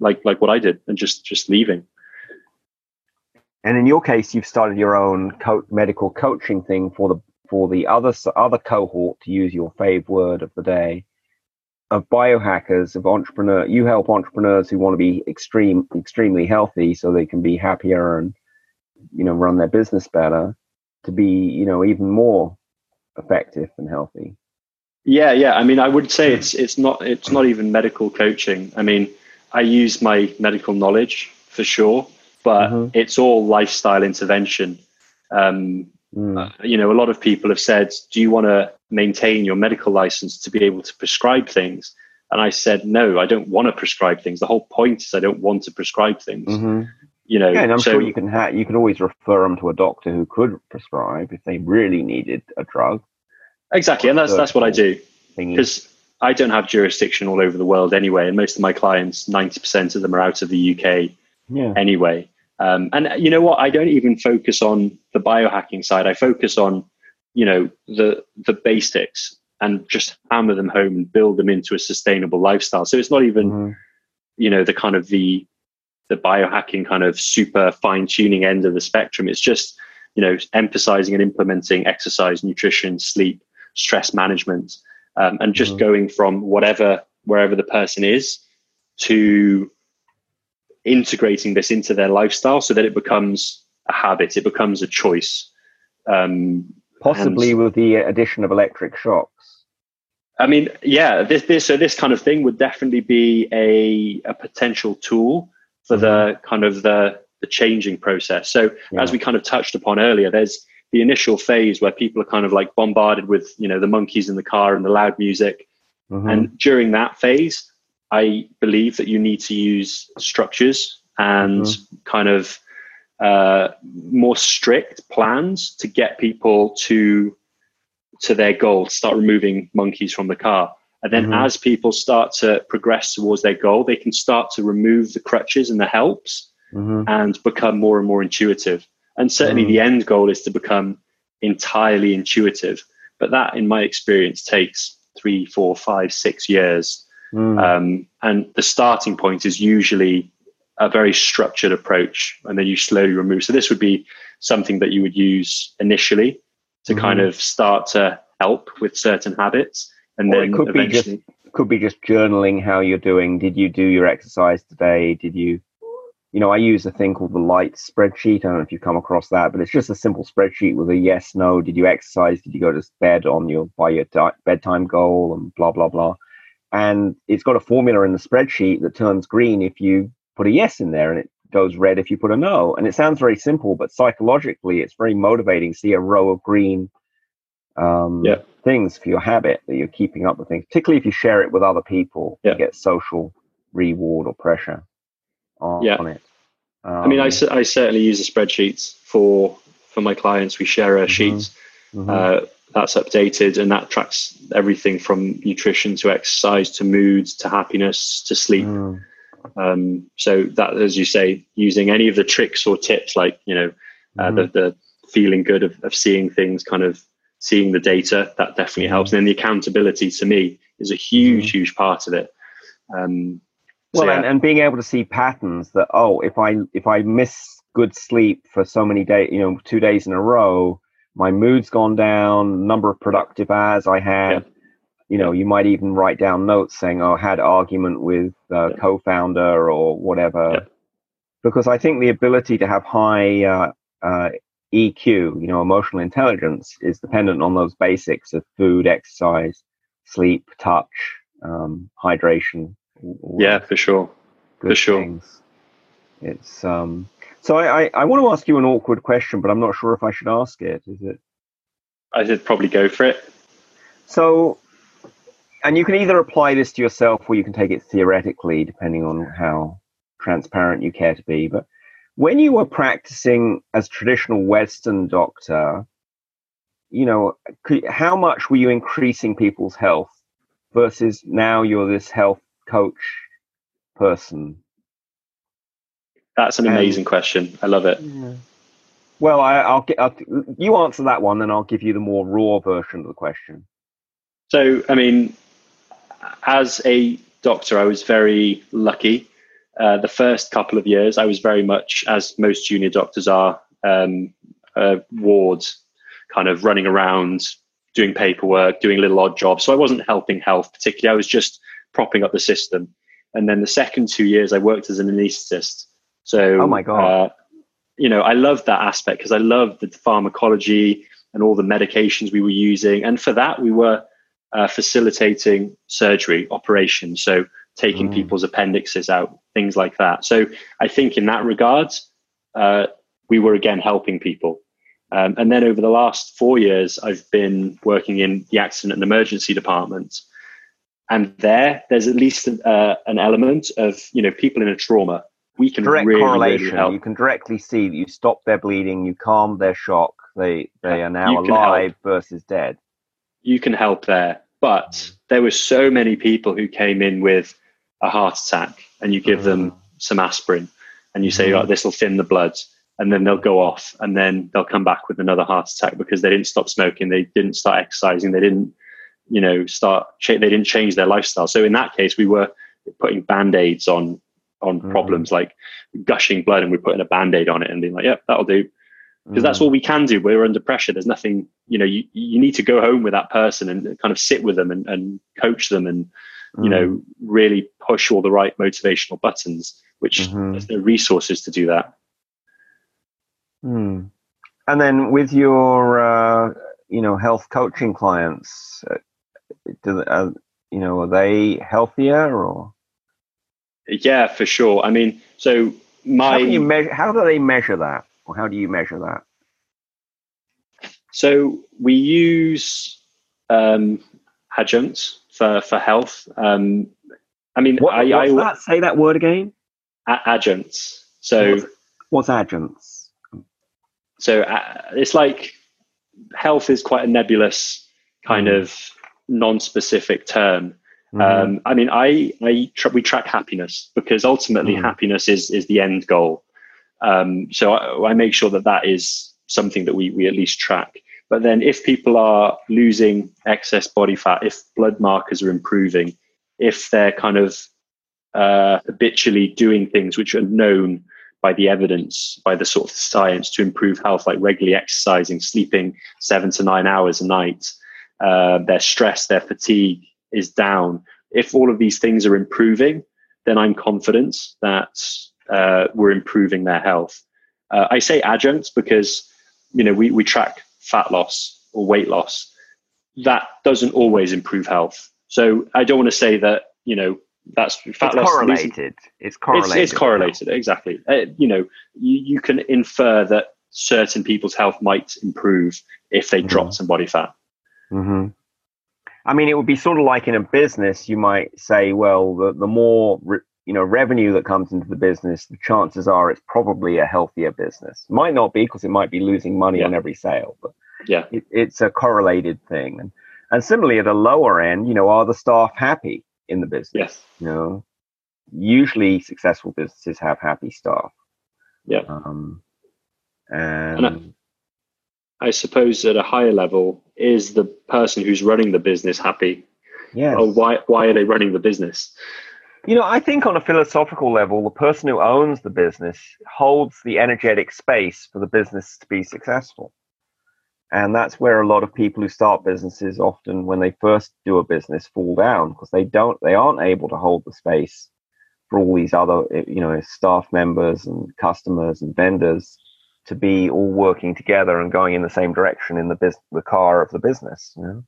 like what I did, and just leaving. And in your case, you've started your own medical coaching thing for the other cohort, to use your fave word of the day, of biohackers, of entrepreneurs. You help entrepreneurs who want to be extremely healthy so they can be happier and run their business better, to be, even more effective and healthy? Yeah. I mean, I would say it's not even medical coaching. I mean, I use my medical knowledge for sure, but it's all lifestyle intervention. A lot of people have said, do you want to maintain your medical license to be able to prescribe things? And I said, no, I don't want to prescribe things. The whole point is I don't want to prescribe things. And I'm sure you can always refer them to a doctor who could prescribe if they really needed a drug. Exactly. And that's what I do, because I don't have jurisdiction all over the world anyway. And most of my clients, 90% of them are out of the UK anyway. And you know what? I don't even focus on the biohacking side. I focus on, the basics and just hammer them home and build them into a sustainable lifestyle. So it's not even, the kind of the biohacking kind of super fine tuning end of the spectrum. It's just, emphasizing and implementing exercise, nutrition, sleep, stress management, and just going from wherever the person is to integrating this into their lifestyle so that it becomes a habit, it becomes a choice. Possibly with the addition of electric shocks. I mean, yeah, this kind of thing would definitely be a potential tool for the kind of the changing process. So as we kind of touched upon earlier, there's the initial phase where people are kind of like bombarded with, the monkeys in the car and the loud music. And during that phase, I believe that you need to use structures and kind of more strict plans to get people to their goal, to start removing monkeys from the car. And then as people start to progress towards their goal, they can start to remove the crutches and the helps and become more and more intuitive. And certainly the end goal is to become entirely intuitive. But that, in my experience, takes 3, 4, 5, 6 years. And the starting point is usually a very structured approach, and then you slowly remove. So this would be something that you would use initially to kind of start to help with certain habits. And then it could eventually be just journaling how you're doing. Did you do your exercise today? Did you, I use a thing called the Light spreadsheet. I don't know if you've come across that, but it's just a simple spreadsheet with a yes, no. Did you exercise? Did you go to bed by your bedtime goal and blah, blah, blah. And it's got a formula in the spreadsheet that turns green if you put a yes in there, and it goes red if you put a no. And it sounds very simple, but psychologically, it's very motivating to see a row of green things for your habit that you're keeping up with things, particularly if you share it with other people. You get social reward or pressure on it. I certainly use the spreadsheets for my clients. We share a sheet. That's updated, and that tracks everything from nutrition to exercise to mood to happiness to sleep. So that, as you say, using any of the tricks or tips, like the feeling good of seeing things, kind of seeing the data, that definitely helps. And then the accountability, to me, is a huge part of it. And being able to see patterns that if I miss good sleep for so many days, 2 days in a row, my mood's gone down, number of productive hours I had. You might even write down notes saying, I had argument with co-founder or whatever. Because I think the ability to have high EQ, emotional intelligence, is dependent on those basics of food, exercise, sleep, touch, hydration. For sure. It's... So I want to ask you an awkward question, but I'm not sure if I should ask it. Is it? I should probably go for it. So, and you can either apply this to yourself or you can take it theoretically, depending on how transparent you care to be. But when you were practicing as a traditional Western doctor, how much were you increasing people's health versus now you're this health coach person? That's an amazing question. I love it. Yeah. Well, I'll you answer that one, then I'll give you the more raw version of the question. So, I mean, as a doctor, I was very lucky. The first couple of years, I was very much, as most junior doctors are, wards, kind of running around, doing paperwork, doing little odd jobs. So I wasn't helping health particularly. I was just propping up the system. And then the second 2 years, I worked as an anaesthetist. So, oh my God. you know, I love that aspect because I love the pharmacology and all the medications we were using. And for that, we were facilitating surgery operations. So taking people's appendixes out, things like that. So I think in that regard, we were again helping people. And then over the last 4 years, I've been working in the accident and emergency department. And there's at least an element of, you know, people in a trauma. We can really help. You can directly see that you stop their bleeding, you calm their shock. They are now alive versus dead. You can help there. But there were so many people who came in with a heart attack, and you give them some aspirin and you say, oh, this will thin the blood. And then they'll go off and then they'll come back with another heart attack because they didn't stop smoking. They didn't start exercising. They didn't, you know, they didn't change their lifestyle. So in that case, we were putting Band-Aids on problems, like gushing blood, and we're putting a Band-Aid on it and being like, yep, that'll do. Because that's all we can do. We're under pressure. There's nothing, you know, you need to go home with that person and kind of sit with them and coach them and, you know, really push all the right motivational buttons, which there's no resources to do that. And then with your, you know, health coaching clients, you know, are they healthier or? Yeah, for sure. I mean, so how do they measure that? Or how do you measure that? So we use adjuncts for health. I mean, say that word again. Adjuncts. So what's adjuncts? So it's like health is quite a nebulous kind of non-specific term. I mean, we track happiness because ultimately happiness is the end goal. So I make sure that is something that we at least track. But then if people are losing excess body fat, if blood markers are improving, if they're kind of habitually doing things which are known by the evidence, by the sort of science to improve health, like regularly exercising, sleeping 7 to 9 hours a night, their stress, their fatigue is down. If all of these things are improving, then I'm confident that we're improving their health. I say adjuncts because, you know, we track fat loss or weight loss. That doesn't always improve health. So I don't want to say that, you know, that's fat loss. Correlated. It's correlated. It's correlated. Exactly. You know, you can infer that certain people's health might improve if they drop some body fat. I mean, it would be sort of like in a business, you might say, well, the more revenue that comes into the business, the chances are it's probably a healthier business. Might not be because it might be losing money on every sale, but it's a correlated thing. And similarly, at a lower end, you know, are the staff happy in the business? Yes. You know, usually successful businesses have happy staff. Yeah. And I suppose at a higher level, is the person who's running the business happy? Yes. Or why are they running the business? You know, I think on a philosophical level, the person who owns the business holds the energetic space for the business to be successful. And that's where a lot of people who start businesses often, when they first do a business, fall down because they aren't able to hold the space for all these other, you know, staff members and customers and vendors to be all working together and going in the same direction in the car of the business. You know?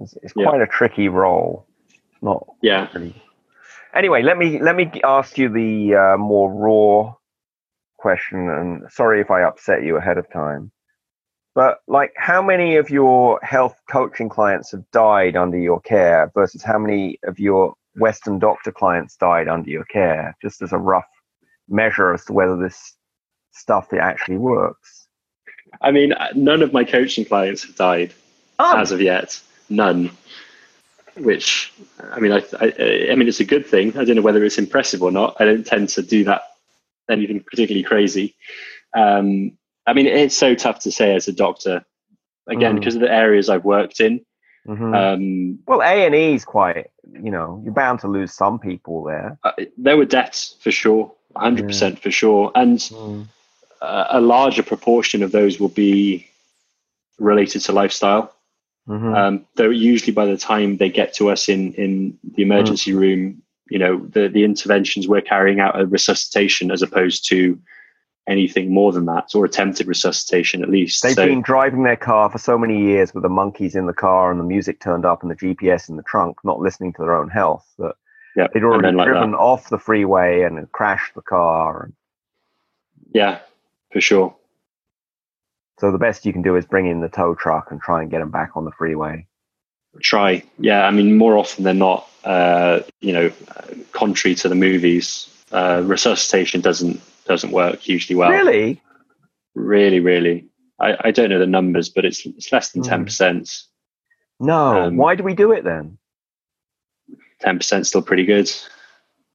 It's quite a tricky role. Not really. Anyway, let me ask you the more raw question, and sorry if I upset you ahead of time, but like, how many of your health coaching clients have died under your care versus how many of your Western doctor clients died under your care, just as a rough measure as to whether this stuff actually works? I mean, none of my coaching clients have died as of yet. None. Which, I mean, I mean, it's a good thing. I don't know whether it's impressive or not. I don't tend to do that, anything particularly crazy. I mean, it's so tough to say as a doctor, again, because of the areas I've worked in. Well, A&E is quite, you know, you're bound to lose some people there. There were deaths for sure, 100% for sure. And a larger proportion of those will be related to lifestyle. Though usually by the time they get to us in the emergency room, you know, the interventions we're carrying out are resuscitation as opposed to anything more than that, or attempted resuscitation at least. They've been driving their car for so many years with the monkeys in the car and the music turned up and the GPS in the trunk, not listening to their own health, that they'd already driven off the freeway and crashed the car. Yeah, for sure. So the best you can do is bring in the tow truck and try and get them back on the freeway. Yeah, I mean, more often than not, you know, contrary to the movies, resuscitation doesn't work hugely well. Really? I don't know the numbers, but it's less than 10%. No, why do we do it then? 10% still pretty good.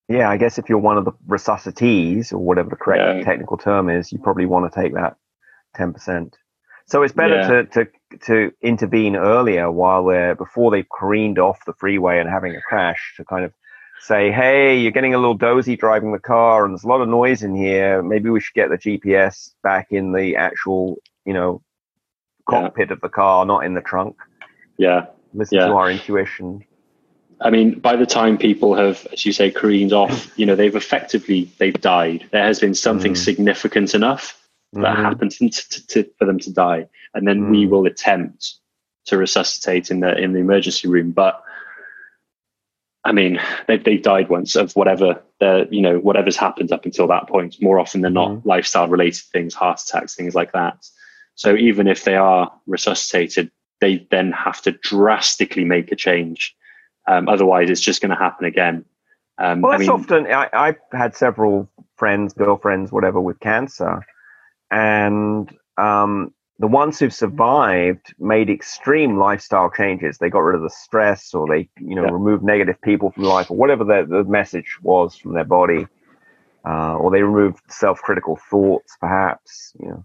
Yeah, I guess if you're one of the resuscitees, or whatever the correct technical term is, you probably want to take that 10%. So it's better to intervene earlier, while they're, before they've careened off the freeway and having a crash, to kind of say, hey, you're getting a little dozy driving the car and there's a lot of noise in here. Maybe we should get the GPS back in the actual, you know, cockpit of the car, not in the trunk. Yeah. Listen to our intuition. I mean, by the time people have, as you say, careened off, you know, they've effectively, they've died. There has been something significant enough that happened for them to die. And then we will attempt to resuscitate in the emergency room. But I mean, they've died once of whatever, you know, whatever's happened up until that point. More often than not, lifestyle-related things, heart attacks, things like that. So even if they are resuscitated, they then have to drastically make a change. Otherwise, it's just going to happen again. Well, that's often. I've had several friends, girlfriends, whatever, with cancer, and the ones who've survived made extreme lifestyle changes. They got rid of the stress, or they, you know, removed negative people from life, or whatever the message was from their body, or they removed self-critical thoughts, perhaps. You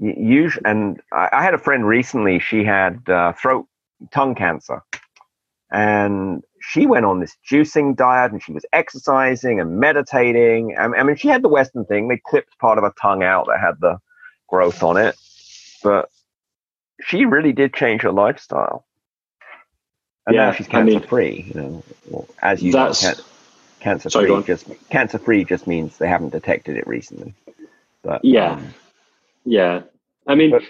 know, and I had a friend recently. She had tongue cancer. And she went on this juicing diet, and she was exercising and meditating. I mean, she had the Western thing. They clipped part of her tongue out that had the growth on it. But she really did change her lifestyle. And now she's cancer-free. I mean, you know, as you know, cancer-free just means they haven't detected it recently. But, I mean,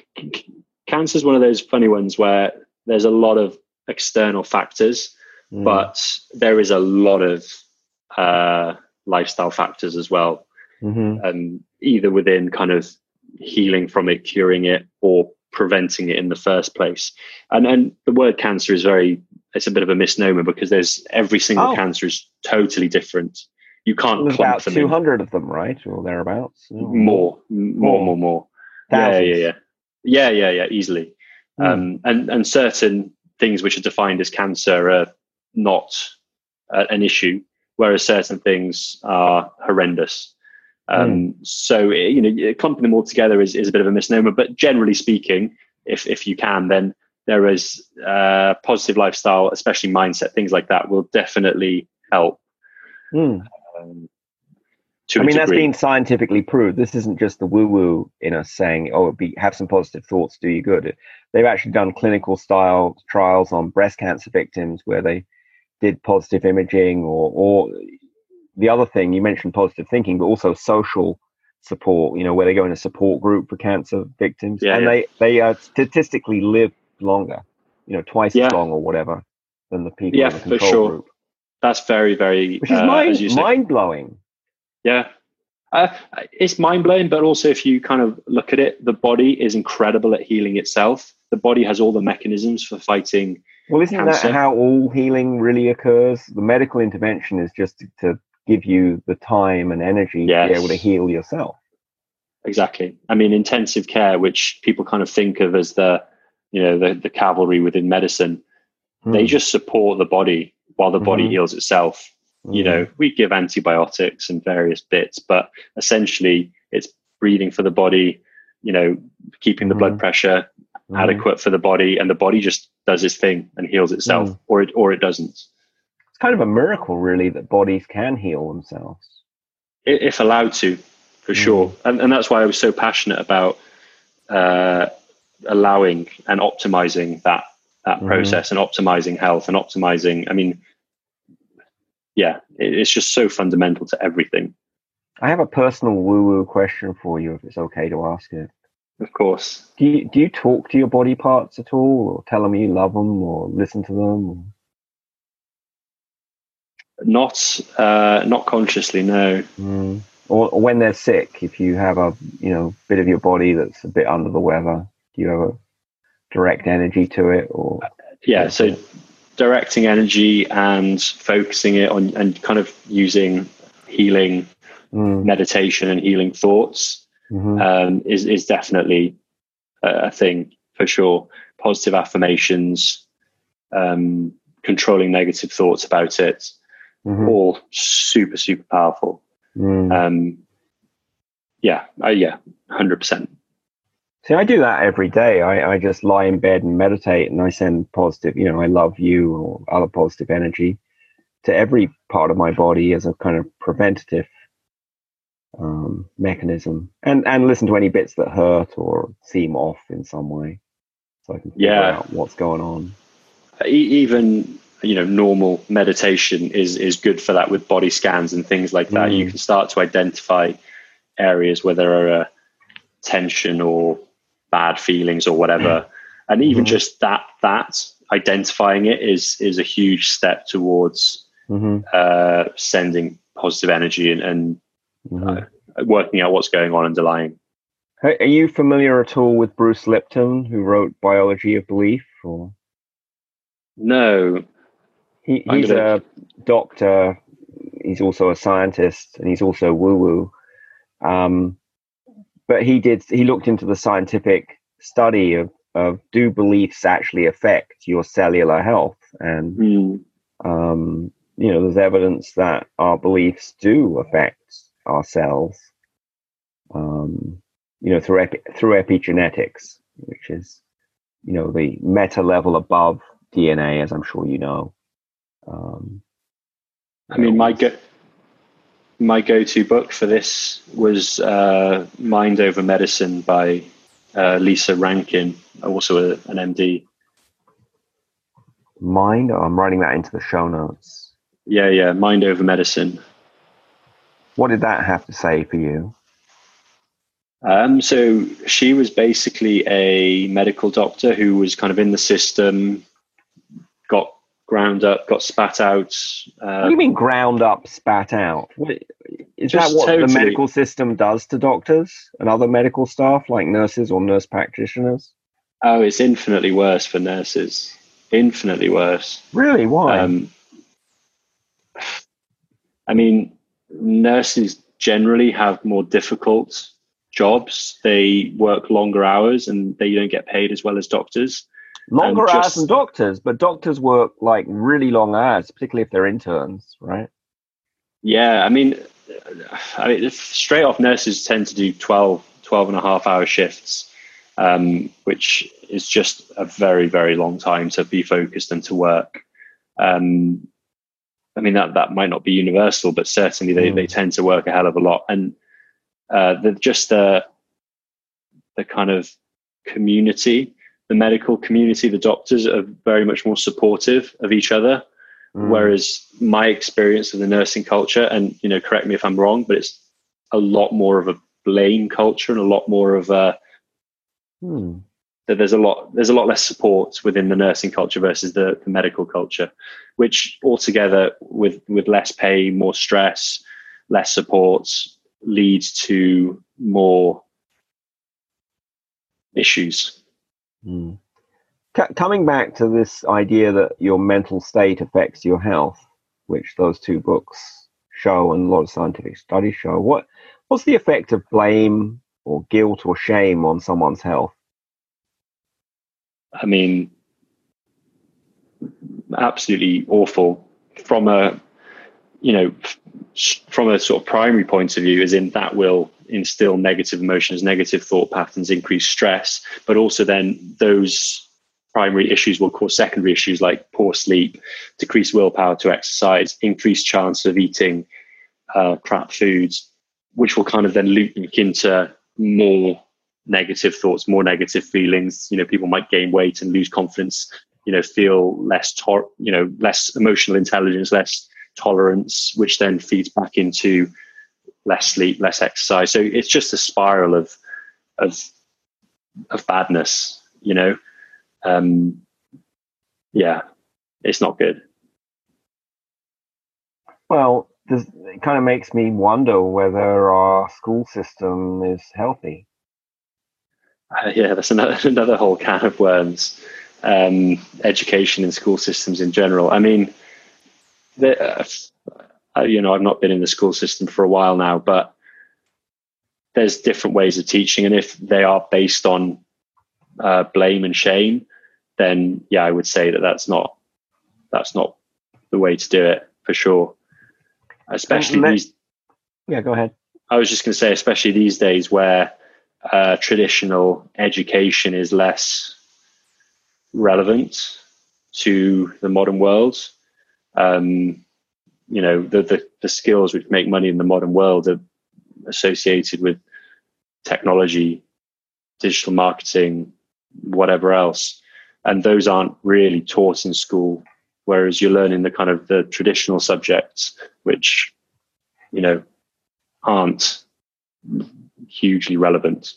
cancer is one of those funny ones where there's a lot of external factors, but there is a lot of lifestyle factors as well, either within kind of healing from it, curing it, or preventing it in the first place. And the word cancer is it's a bit of a misnomer, because there's every single cancer is totally different. You can't clump about them. 200 of them, right, or thereabouts. More. Thousands. Yeah, easily. And certain things which are defined as cancer are not an issue, whereas certain things are horrendous. So, you know, clumping them all together is a bit of a misnomer. But generally speaking, if you can, then there is positive lifestyle, especially mindset, things like that will definitely help. I mean, that's been scientifically proved. This isn't just the woo-woo in us saying, oh, have some positive thoughts, do you good. They've actually done clinical style trials on breast cancer victims where they did positive imaging, or the other thing, you mentioned positive thinking, but also social support, you know, where they go in a support group for cancer victims. They statistically live longer, you know, twice as long or whatever than the people in the control group. That's very, very... Which is mind-blowing. Yeah, it's mind-blowing, but also if you kind of look at it, the body is incredible at healing itself. The body has all the mechanisms for fighting cancer. That how all healing really occurs? The medical intervention is just to give you the time and energy to be able to heal yourself. Exactly. I mean, intensive care, which people kind of think of as the cavalry within medicine, they just support the body while the body heals itself. You know, we give antibiotics and various bits, but essentially it's breathing for the body, you know, keeping the blood pressure adequate for the body, and the body just does its thing and heals itself, or it doesn't. It's kind of a miracle, really, that bodies can heal themselves. If allowed to, for sure. And that's why I was so passionate about allowing and optimizing that process, and optimizing health and optimizing, I mean, yeah, it's just so fundamental to everything. I have a personal woo-woo question for you, if it's okay to ask it. Of course. Do you talk to your body parts at all, or tell them you love them, or listen to them? Or? Not consciously, no. Mm. Or when they're sick, if you have a bit of your body that's a bit under the weather, do you ever direct energy to it? Or yeah, so directing energy and focusing it on, and kind of using healing meditation and healing thoughts is definitely a thing for sure. Positive affirmations, controlling negative thoughts about it, all super powerful. Yeah, 100%. See, I do that every day. I just lie in bed and meditate, and I send positive, I love you or other positive energy to every part of my body as a kind of preventative mechanism, and listen to any bits that hurt or seem off in some way, so I can figure out what's going on. Even normal meditation is good for that, with body scans and things like that. You can start to identify areas where there are tension or bad feelings or whatever, and even just that identifying it is a huge step towards sending positive energy and working out what's going on underlying. Are you familiar at all with Bruce Lipton, who wrote Biology of Belief? Or no. He's a doctor. He's also a scientist, and he's also woo-woo. But he looked into the scientific study of do beliefs actually affect your cellular health? And, there's evidence that our beliefs do affect our cells, through epigenetics, which is, the meta level above DNA, as I'm sure you know. My go-to book for this was Mind Over Medicine by Lisa Rankin, also an MD. Mind? Oh, I'm writing that into the show notes. Yeah, Mind Over Medicine. What did that have to say for you? So she was basically a medical doctor who was kind of in the system, got ground up, got spat out. What do you mean ground up, spat out? Is that what totally the medical system does to doctors and other medical staff, like nurses or nurse practitioners? Oh, it's infinitely worse for nurses. Infinitely worse. Really? Why? Nurses generally have more difficult jobs. They work longer hours, and they don't get paid as well as doctors. Longer hours than doctors, but doctors work like really long hours, particularly if they're interns, right? Yeah, I mean straight off, nurses tend to do 12 and a half hour shifts, which is just a very, very long time to be focused and to work. That might not be universal, but certainly they tend to work a hell of a lot. And the kind of community, the medical community, the doctors are very much more supportive of each other. Whereas my experience of the nursing culture, and correct me if I'm wrong, but it's a lot more of a blame culture, and a lot more of a that there's a lot less support within the nursing culture versus the medical culture, which altogether with less pay, more stress, less support, leads to more issues. Mm. Coming back to this idea that your mental state affects your health, which those two books show and a lot of scientific studies show, what's the effect of blame or guilt or shame on someone's health? Absolutely awful. From a sort of primary point of view, as in that will instill negative emotions, negative thought patterns, increase stress, but also then those primary issues will cause secondary issues like poor sleep, decreased willpower to exercise, increased chance of eating crap foods, which will kind of then loop into more negative thoughts, more negative feelings. People might gain weight and lose confidence, feel less less emotional intelligence, less tolerance, which then feeds back into less sleep, less exercise. So it's just a spiral of badness, you know? Yeah, it's not good. Well, it kind of makes me wonder whether our school system is healthy. Yeah, that's another whole can of worms. Education and school systems in general. I mean, you know, I've not been in the school system for a while now, but there's different ways of teaching, and if they are based on blame and shame, then yeah, I would say that that's not the way to do it for sure. Especially yeah, go ahead. I was just going to say, especially these days where traditional education is less relevant to the modern world. You know, the skills which make money in the modern world are associated with technology, digital marketing, whatever else. And those aren't really taught in school, whereas you're learning the kind of the traditional subjects, which, you know, aren't hugely relevant.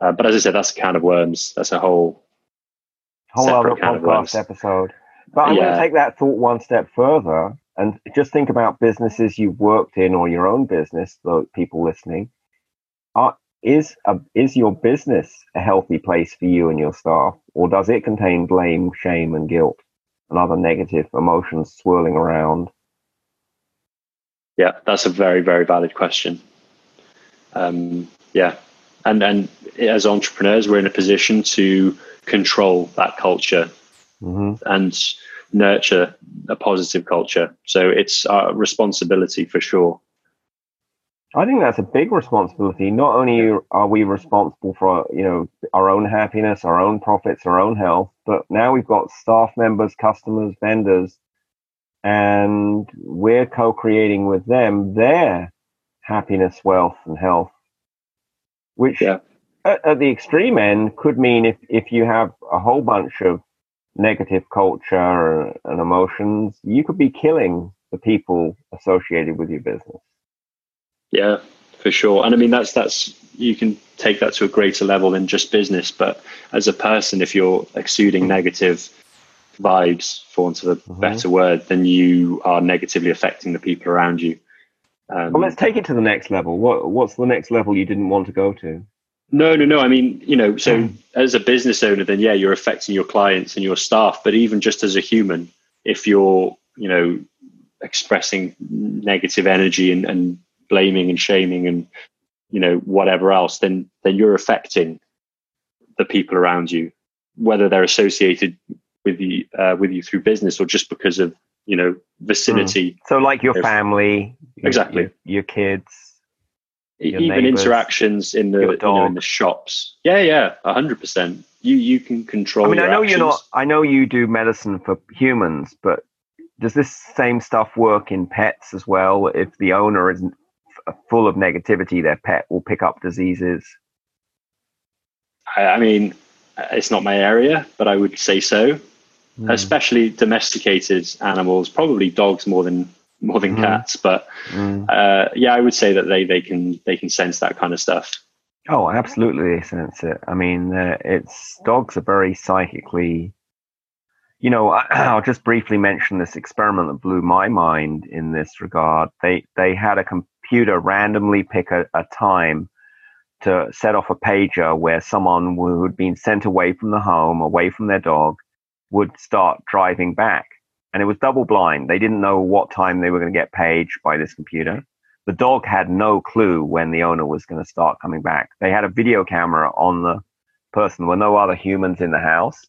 But as I said, that's a can of worms. That's a whole other podcast episode. But I'm going to take that thought one step further and just think about businesses you've worked in or your own business, the people listening. Is your business a healthy place for you and your staff, or does it contain blame, shame, and guilt and other negative emotions swirling around? Yeah, that's a very, very valid question. Yeah. And as entrepreneurs, we're in a position to control that culture and nurture a positive culture. So it's our responsibility for sure. I think that's a big responsibility. Not only are we responsible for, you know, our own happiness, our own profits, our own health, but now we've got staff members, customers, vendors, and we're co-creating with them their happiness, wealth, and health, which at the extreme end could mean if you have a whole bunch of negative culture and emotions, you could be killing the people associated with your business. Yeah, for sure. And I mean, that's you can take that to a greater level than just business, but as a person, if you're exuding negative vibes, for want of a better word, then you are negatively affecting the people around you. Well, let's take it to the next level. What's the next level you didn't want to go to? No. I mean, you know, so as a business owner, then, yeah, you're affecting your clients and your staff. But even just as a human, if you're, you know, expressing negative energy and blaming and shaming and, you know, whatever else, then you're affecting the people around you, whether they're associated with you through business or just because of, you know, vicinity. So like your family, exactly, your kids, your even neighbors, interactions in the, you know, in the shops. Yeah, 100%. You can control. I mean, I know you do medicine for humans, but does this same stuff work in pets as well? If the owner isn't full of negativity, their pet will pick up diseases. I mean, it's not my area, but I would say so. Especially domesticated animals, probably dogs more than cats, but I would say that they can sense that kind of stuff. Oh, absolutely, they sense it. I mean, dogs are very psychically. You know, I'll just briefly mention this experiment that blew my mind in this regard. They had a computer randomly pick a time to set off a pager where someone who had been sent away from the home, away from their dog, would start driving back. And it was double blind. They didn't know what time they were going to get paged by this computer. The dog had no clue when the owner was going to start coming back. They had a video camera on the person. There were no other humans in the house.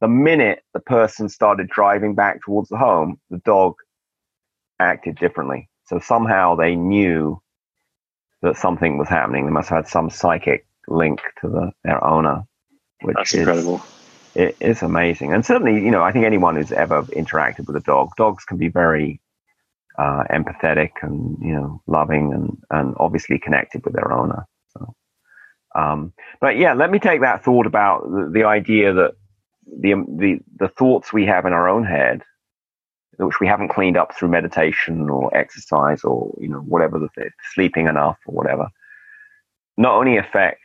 The minute the person started driving back towards the home, the dog acted differently. So somehow they knew that something was happening. They must have had some psychic link to their owner, which is incredible. It is amazing. And certainly, you know, I think anyone who's ever interacted with a dog, dogs can be very empathetic and, you know, loving and obviously connected with their owner. So, but yeah, let me take that thought about the idea that the thoughts we have in our own head which we haven't cleaned up through meditation or exercise or, you know, whatever, sleeping enough or whatever, not only affect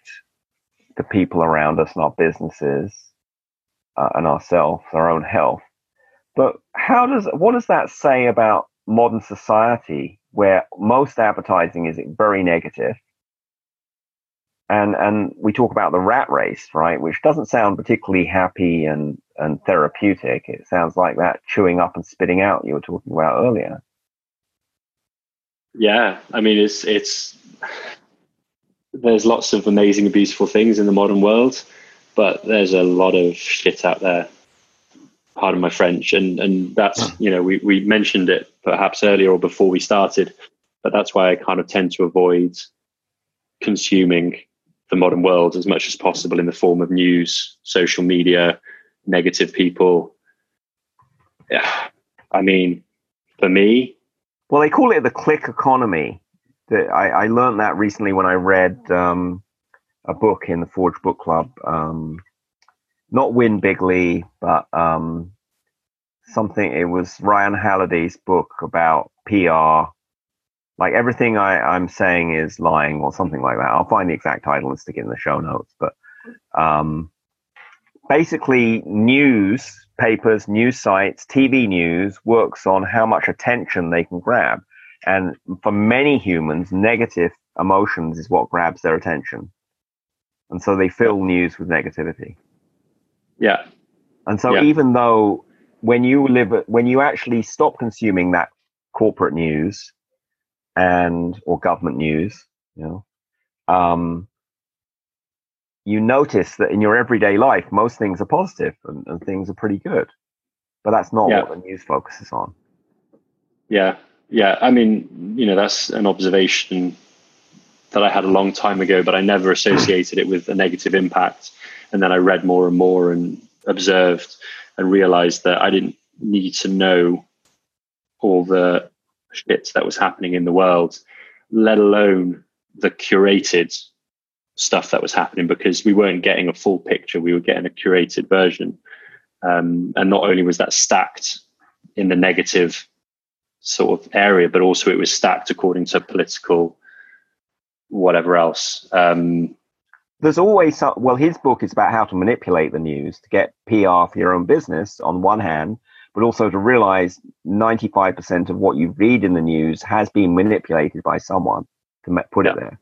the people around us and our businesses and ourselves, our own health, but what does that say about modern society where most advertising is very negative? And we talk about the rat race, right, which doesn't sound particularly happy and therapeutic. It sounds like that chewing up and spitting out you were talking about earlier. Yeah, I mean, it's there's lots of amazing and beautiful things in the modern world, but there's a lot of shit out there. Pardon my French, and that's, you know, we mentioned it perhaps earlier or before we started, but that's why I kind of tend to avoid consuming the modern world as much as possible in the form of news, social media, negative people. Yeah, I mean, for me, well, they call it the click economy. I learned that recently when I read a book in the Forge Book Club, not Win Bigley, but something. It was Ryan Halliday's book about PR. Like, everything I'm saying is lying or something like that. I'll find the exact title and stick it in the show notes. But basically, newspapers, news sites, TV news works on how much attention they can grab. And for many humans, negative emotions is what grabs their attention. And so they fill news with negativity. Yeah. And so even though when you actually stop consuming that corporate news, or government news, you know, you notice that in your everyday life, most things are positive and things are pretty good, but that's not what the news focuses on. Yeah. Yeah. I mean, you know, that's an observation that I had a long time ago, but I never associated it with a negative impact. And then I read more and more and observed and realized that I didn't need to know all the shit that was happening in the world, let alone the curated stuff that was happening, because we weren't getting a full picture, we were getting a curated version, and not only was that stacked in the negative sort of area, but also it was stacked according to political whatever else. There's always some, well, his book is about how to manipulate the news to get PR for your own business on one hand, but also to realize 95% of what you read in the news has been manipulated by someone to put it there,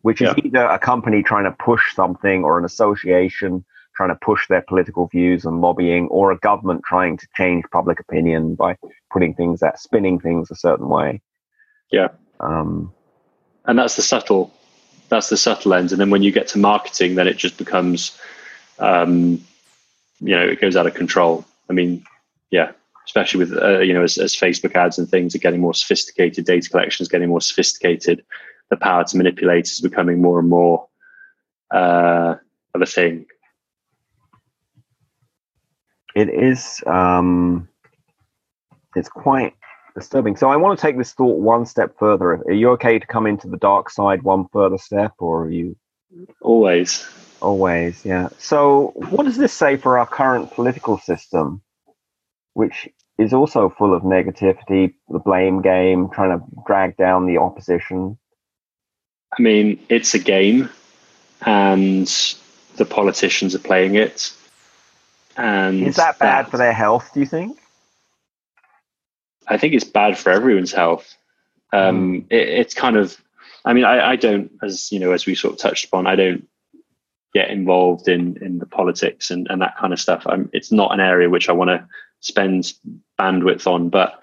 which is either a company trying to push something, or an association trying to push their political views and lobbying, or a government trying to change public opinion by putting things out, spinning things a certain way. Yeah. And that's the subtle end. And then when you get to marketing, then it just becomes, you know, it goes out of control. I mean, yeah, especially with, you know, as Facebook ads and things are getting more sophisticated, data collection is getting more sophisticated, the power to manipulate is becoming more and more of a thing. It is, it's quite disturbing. So I want to take this thought one step further. Are you okay to come into the dark side one further step, or are you? Always, yeah. So what does this say for our current political system, which is also full of negativity, the blame game, trying to drag down the opposition? I mean, it's a game, and the politicians are playing it. And is that bad for their health, do you think? I think it's bad for everyone's health. It's kind of, I mean, I don't, as you know, as we sort of touched upon, I don't get involved in the politics and that kind of stuff. It's not an area which I want to spend bandwidth on, but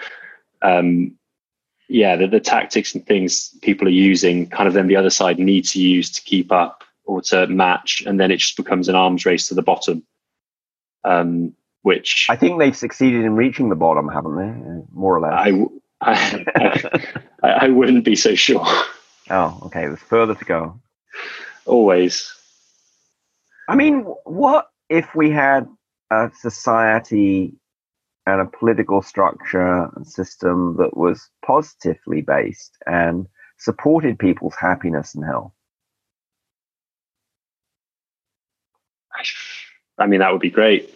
the tactics and things people are using, kind of then the other side need to use to keep up or to match, and then it just becomes an arms race to the bottom, which I think they've succeeded in reaching the bottom, haven't they, more or less? I wouldn't be so sure. Oh, okay, there's further to go. Always. I mean, what if we had a society and a political structure and system that was positively based and supported people's happiness and health? I mean, that would be great.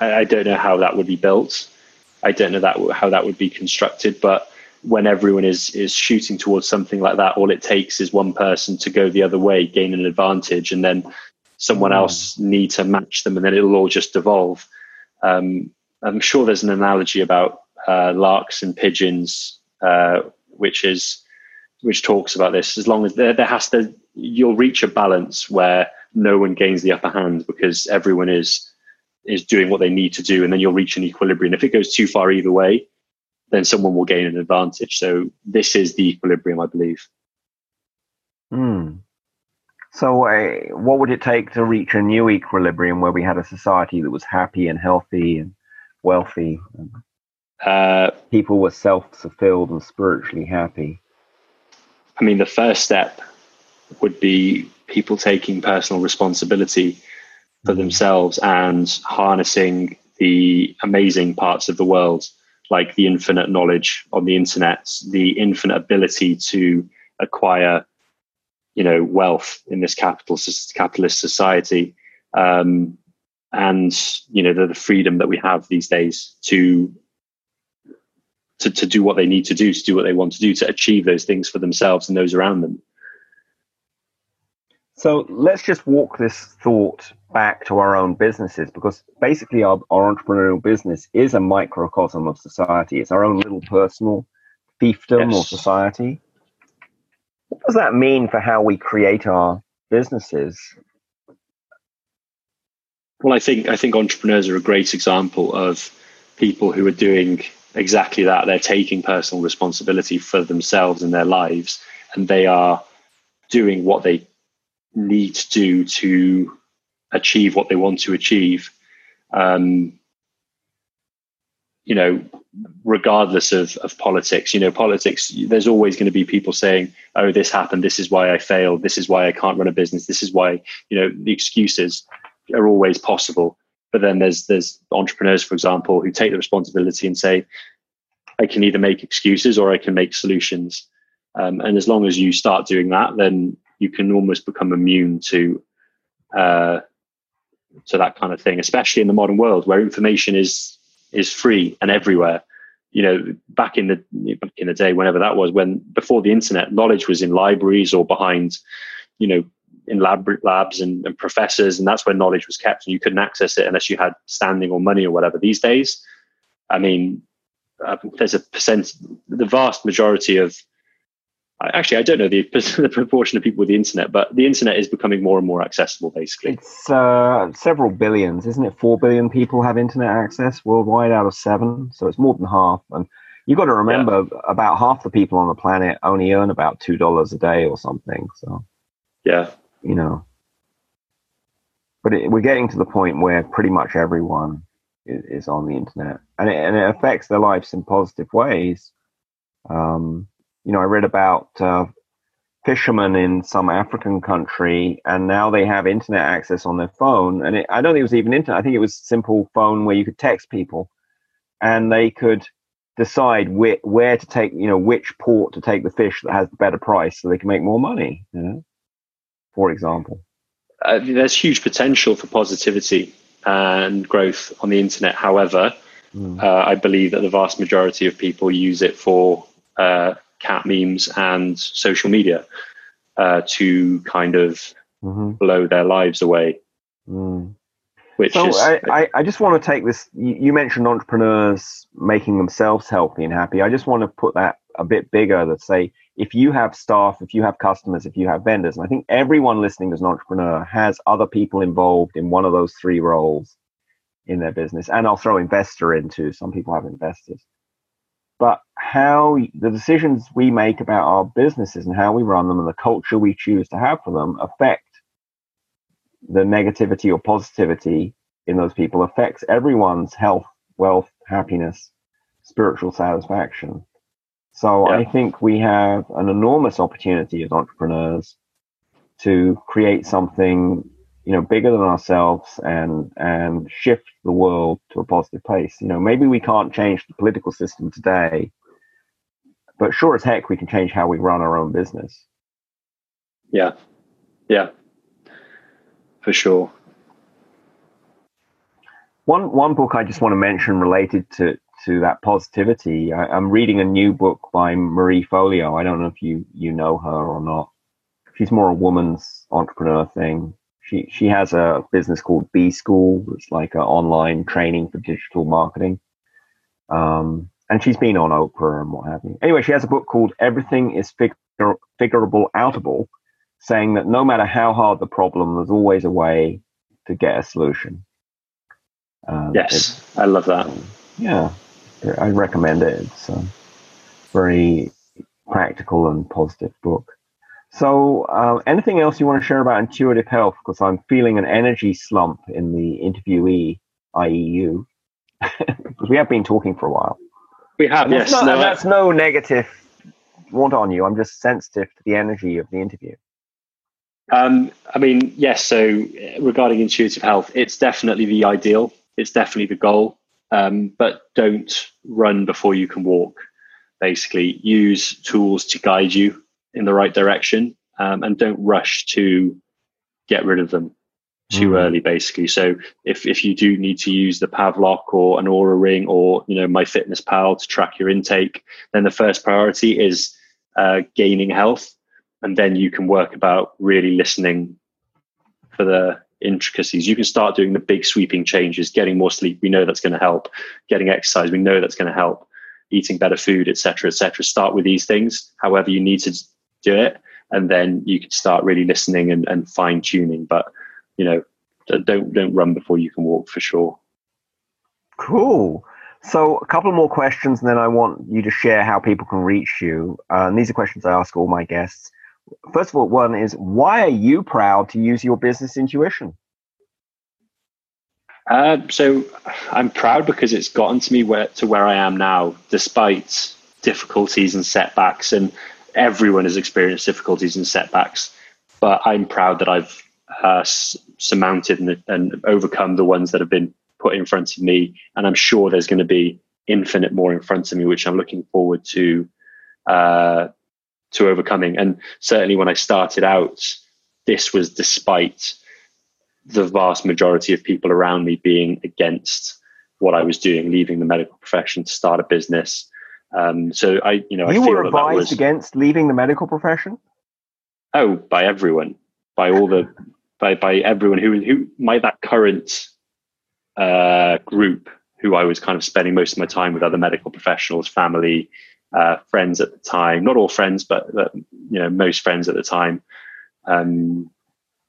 I don't know how that would be built. I don't know how that would be constructed, but when everyone is shooting towards something like that, all it takes is one person to go the other way, gain an advantage, and then someone else need to match them, and then it'll all just devolve. I'm sure there's an analogy about larks and pigeons, which talks about this. As long as there has to, you'll reach a balance where no one gains the upper hand because everyone is doing what they need to do, and then you'll reach an equilibrium. If it goes too far either way, then someone will gain an advantage. So this is the equilibrium, I believe. So what would it take to reach a new equilibrium where we had a society that was happy and healthy and wealthy, and people were self-fulfilled and spiritually happy? I mean, the first step would be people taking personal responsibility for themselves and harnessing the amazing parts of the world, like the infinite knowledge on the internet, the infinite ability to acquire, you know, wealth in this capitalist society, and you know the freedom that we have these days to do what they need to do, to do what they want to do, to achieve those things for themselves and those around them. So let's just walk this thought back to our own businesses, because basically our entrepreneurial business is a microcosm of society. It's our own little personal fiefdom or society. What does that mean for how we create our businesses? Well, I think entrepreneurs are a great example of people who are doing exactly that. They're taking personal responsibility for themselves and their lives, and they are doing what they need to do to achieve what they want to achieve, you know, regardless of politics. You know, politics, there's always going to be people saying, oh, this happened, this is why I failed, this is why I can't run a business, this is why, you know, the excuses are always possible. But then there's entrepreneurs, for example, who take the responsibility and say, I can either make excuses or I can make solutions. And as long as you start doing that, then you can almost become immune to that kind of thing, especially in the modern world where information is free and everywhere. You know, back in the day, whenever that was, when before the internet, knowledge was in libraries or behind, you know, in labs and professors, and that's where knowledge was kept, and you couldn't access it unless you had standing or money or whatever. These days, I mean, there's a percent, the vast majority of, actually, I don't know the proportion of people with the internet, but the internet is becoming more and more accessible, basically. It's several billions, isn't it? 4 billion people have internet access worldwide out of 7. So it's more than half. And you've got to remember, about half the people on the planet only earn about $2 a day or something. So, yeah, you know. But we're getting to the point where pretty much everyone is on the internet. And it affects their lives in positive ways. You know, I read about fishermen in some African country, and now they have internet access on their phone. And I don't think it was even internet. I think it was simple phone where you could text people, and they could decide where to take, you know, which port to take the fish that has the better price, so they can make more money, you know, for example. There's huge potential for positivity and growth on the internet. However, I believe that the vast majority of people use it for cat memes and social media to kind of blow their lives away. Which so is, I just want to take this, you mentioned entrepreneurs making themselves healthy and happy. I just want to put that a bit bigger, that say, if you have staff, if you have customers, if you have vendors, and I think everyone listening as an entrepreneur has other people involved in one of those three roles in their business. And I'll throw investor in too. Some people have investors. But how the decisions we make about our businesses and how we run them and the culture we choose to have for them affect the negativity or positivity in those people, affects everyone's health, wealth, happiness, spiritual satisfaction. So I think we have an enormous opportunity as entrepreneurs to create something, you know, bigger than ourselves and shift the world to a positive place. You know, maybe we can't change the political system today, but sure as heck we can change how we run our own business. Yeah, for sure. One book I just want to mention related to that positivity. I'm reading a new book by Marie Folio. I don't know if you know her or not. She's more a woman's entrepreneur thing. She has a business called B-School. It's like an online training for digital marketing. And she's been on Oprah and what have you. Anyway, she has a book called Everything is Figurable Outable, saying that no matter how hard the problem, there's always a way to get a solution. Yes, I love that. Yeah, I recommend it. It's a very practical and positive book. So anything else you want to share about intuitive health? Because I'm feeling an energy slump in the interviewee, i.e. you. Because we have been talking for a while. We have, and yes. That's no negative want on you. I'm just sensitive to the energy of the interview. I mean, yes. So regarding intuitive health, it's definitely the ideal. It's definitely the goal. But don't run before you can walk. Basically, use tools to guide you in the right direction, and don't rush to get rid of them too early, basically. So if you do need to use the Pavlock or an Oura ring or, you know, MyFitnessPal to track your intake, then the first priority is gaining health, and then you can work about really listening for the intricacies. You can start doing the big sweeping changes. Getting more sleep, we know that's going to help. Getting exercise, we know that's going to help. Eating better food, etc., etc. Start with these things however you need to do it, and then you can start really listening and fine tuning. But you know, don't run before you can walk, for sure. Cool. So a couple more questions, and then I want you to share how people can reach you. And these are questions I ask all my guests. First of all, one is, why are you proud to use your business intuition? So I'm proud because it's gotten to me to where I am now, despite difficulties and setbacks. And everyone has experienced difficulties and setbacks, but I'm proud that I've surmounted and overcome the ones that have been put in front of me, and I'm sure there's going to be infinite more in front of me, which I'm looking forward to overcoming. And certainly when I started out, this was despite the vast majority of people around me being against what I was doing, leaving the medical profession to start a business. So I, you know, you were advised against leaving the medical profession. Oh, by everyone. By all the, by everyone who my, that current group who I was kind of spending most of my time with, other medical professionals, family, friends at the time, not all friends, but you know, most friends at the time.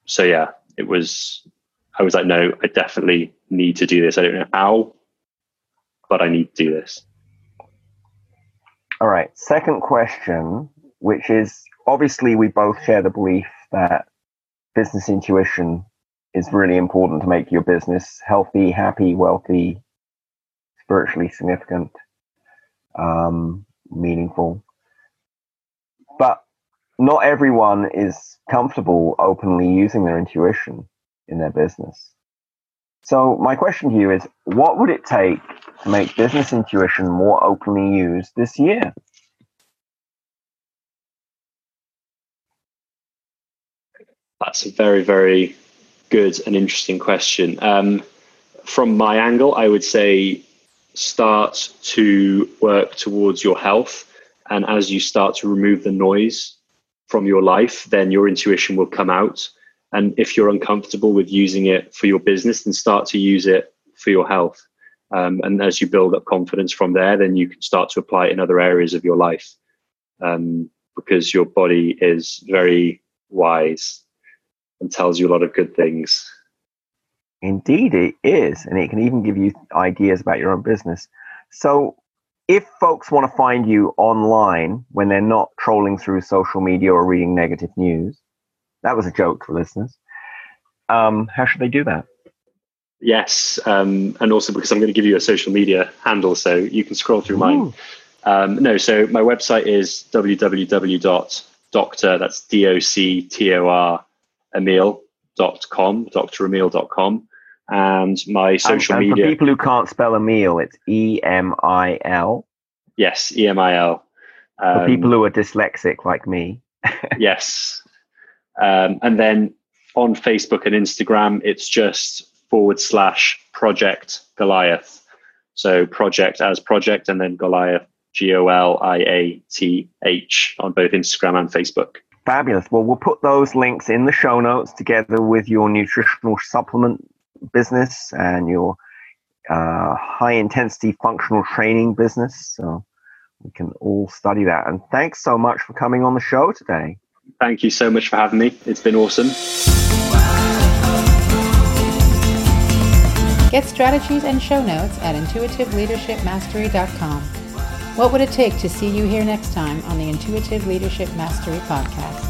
So yeah, I was like, no, I definitely need to do this. I don't know how, but I need to do this. All right. Second question, which is, obviously we both share the belief that business intuition is really important to make your business healthy, happy, wealthy, spiritually significant, meaningful. But not everyone is comfortable openly using their intuition in their business. So my question to you is, what would it take to make business intuition more openly used this year? That's a very, very good and interesting question. From my angle, I would say start to work towards your health. And as you start to remove the noise from your life, then your intuition will come out. And if you're uncomfortable with using it for your business, then start to use it for your health. And as you build up confidence from there, then you can start to apply it in other areas of your life, because your body is very wise and tells you a lot of good things. Indeed, it is. And it can even give you ideas about your own business. So if folks want to find you online when they're not trolling through social media or reading negative news, that was a joke for listeners. How should they do that? Yes. And also because I'm going to give you a social media handle, so you can scroll through mine. No, so my website is www.doctor, that's D-O-C-T-O-R, Emil.com, dremil.com, and my social media. For people who can't spell Emil, it's E-M-I-L. Yes, E-M-I-L. For people who are dyslexic like me. Yes. And then on Facebook and Instagram, it's just /Project Goliath. So project as project and then Goliath, Goliath on both Instagram and Facebook. Fabulous. Well, we'll put those links in the show notes together with your nutritional supplement business and your high intensity functional training business. So we can all study that. And thanks so much for coming on the show today. Thank you so much for having me. It's been awesome. Get strategies and show notes at intuitiveleadershipmastery.com. What would it take to see you here next time on the Intuitive Leadership Mastery podcast?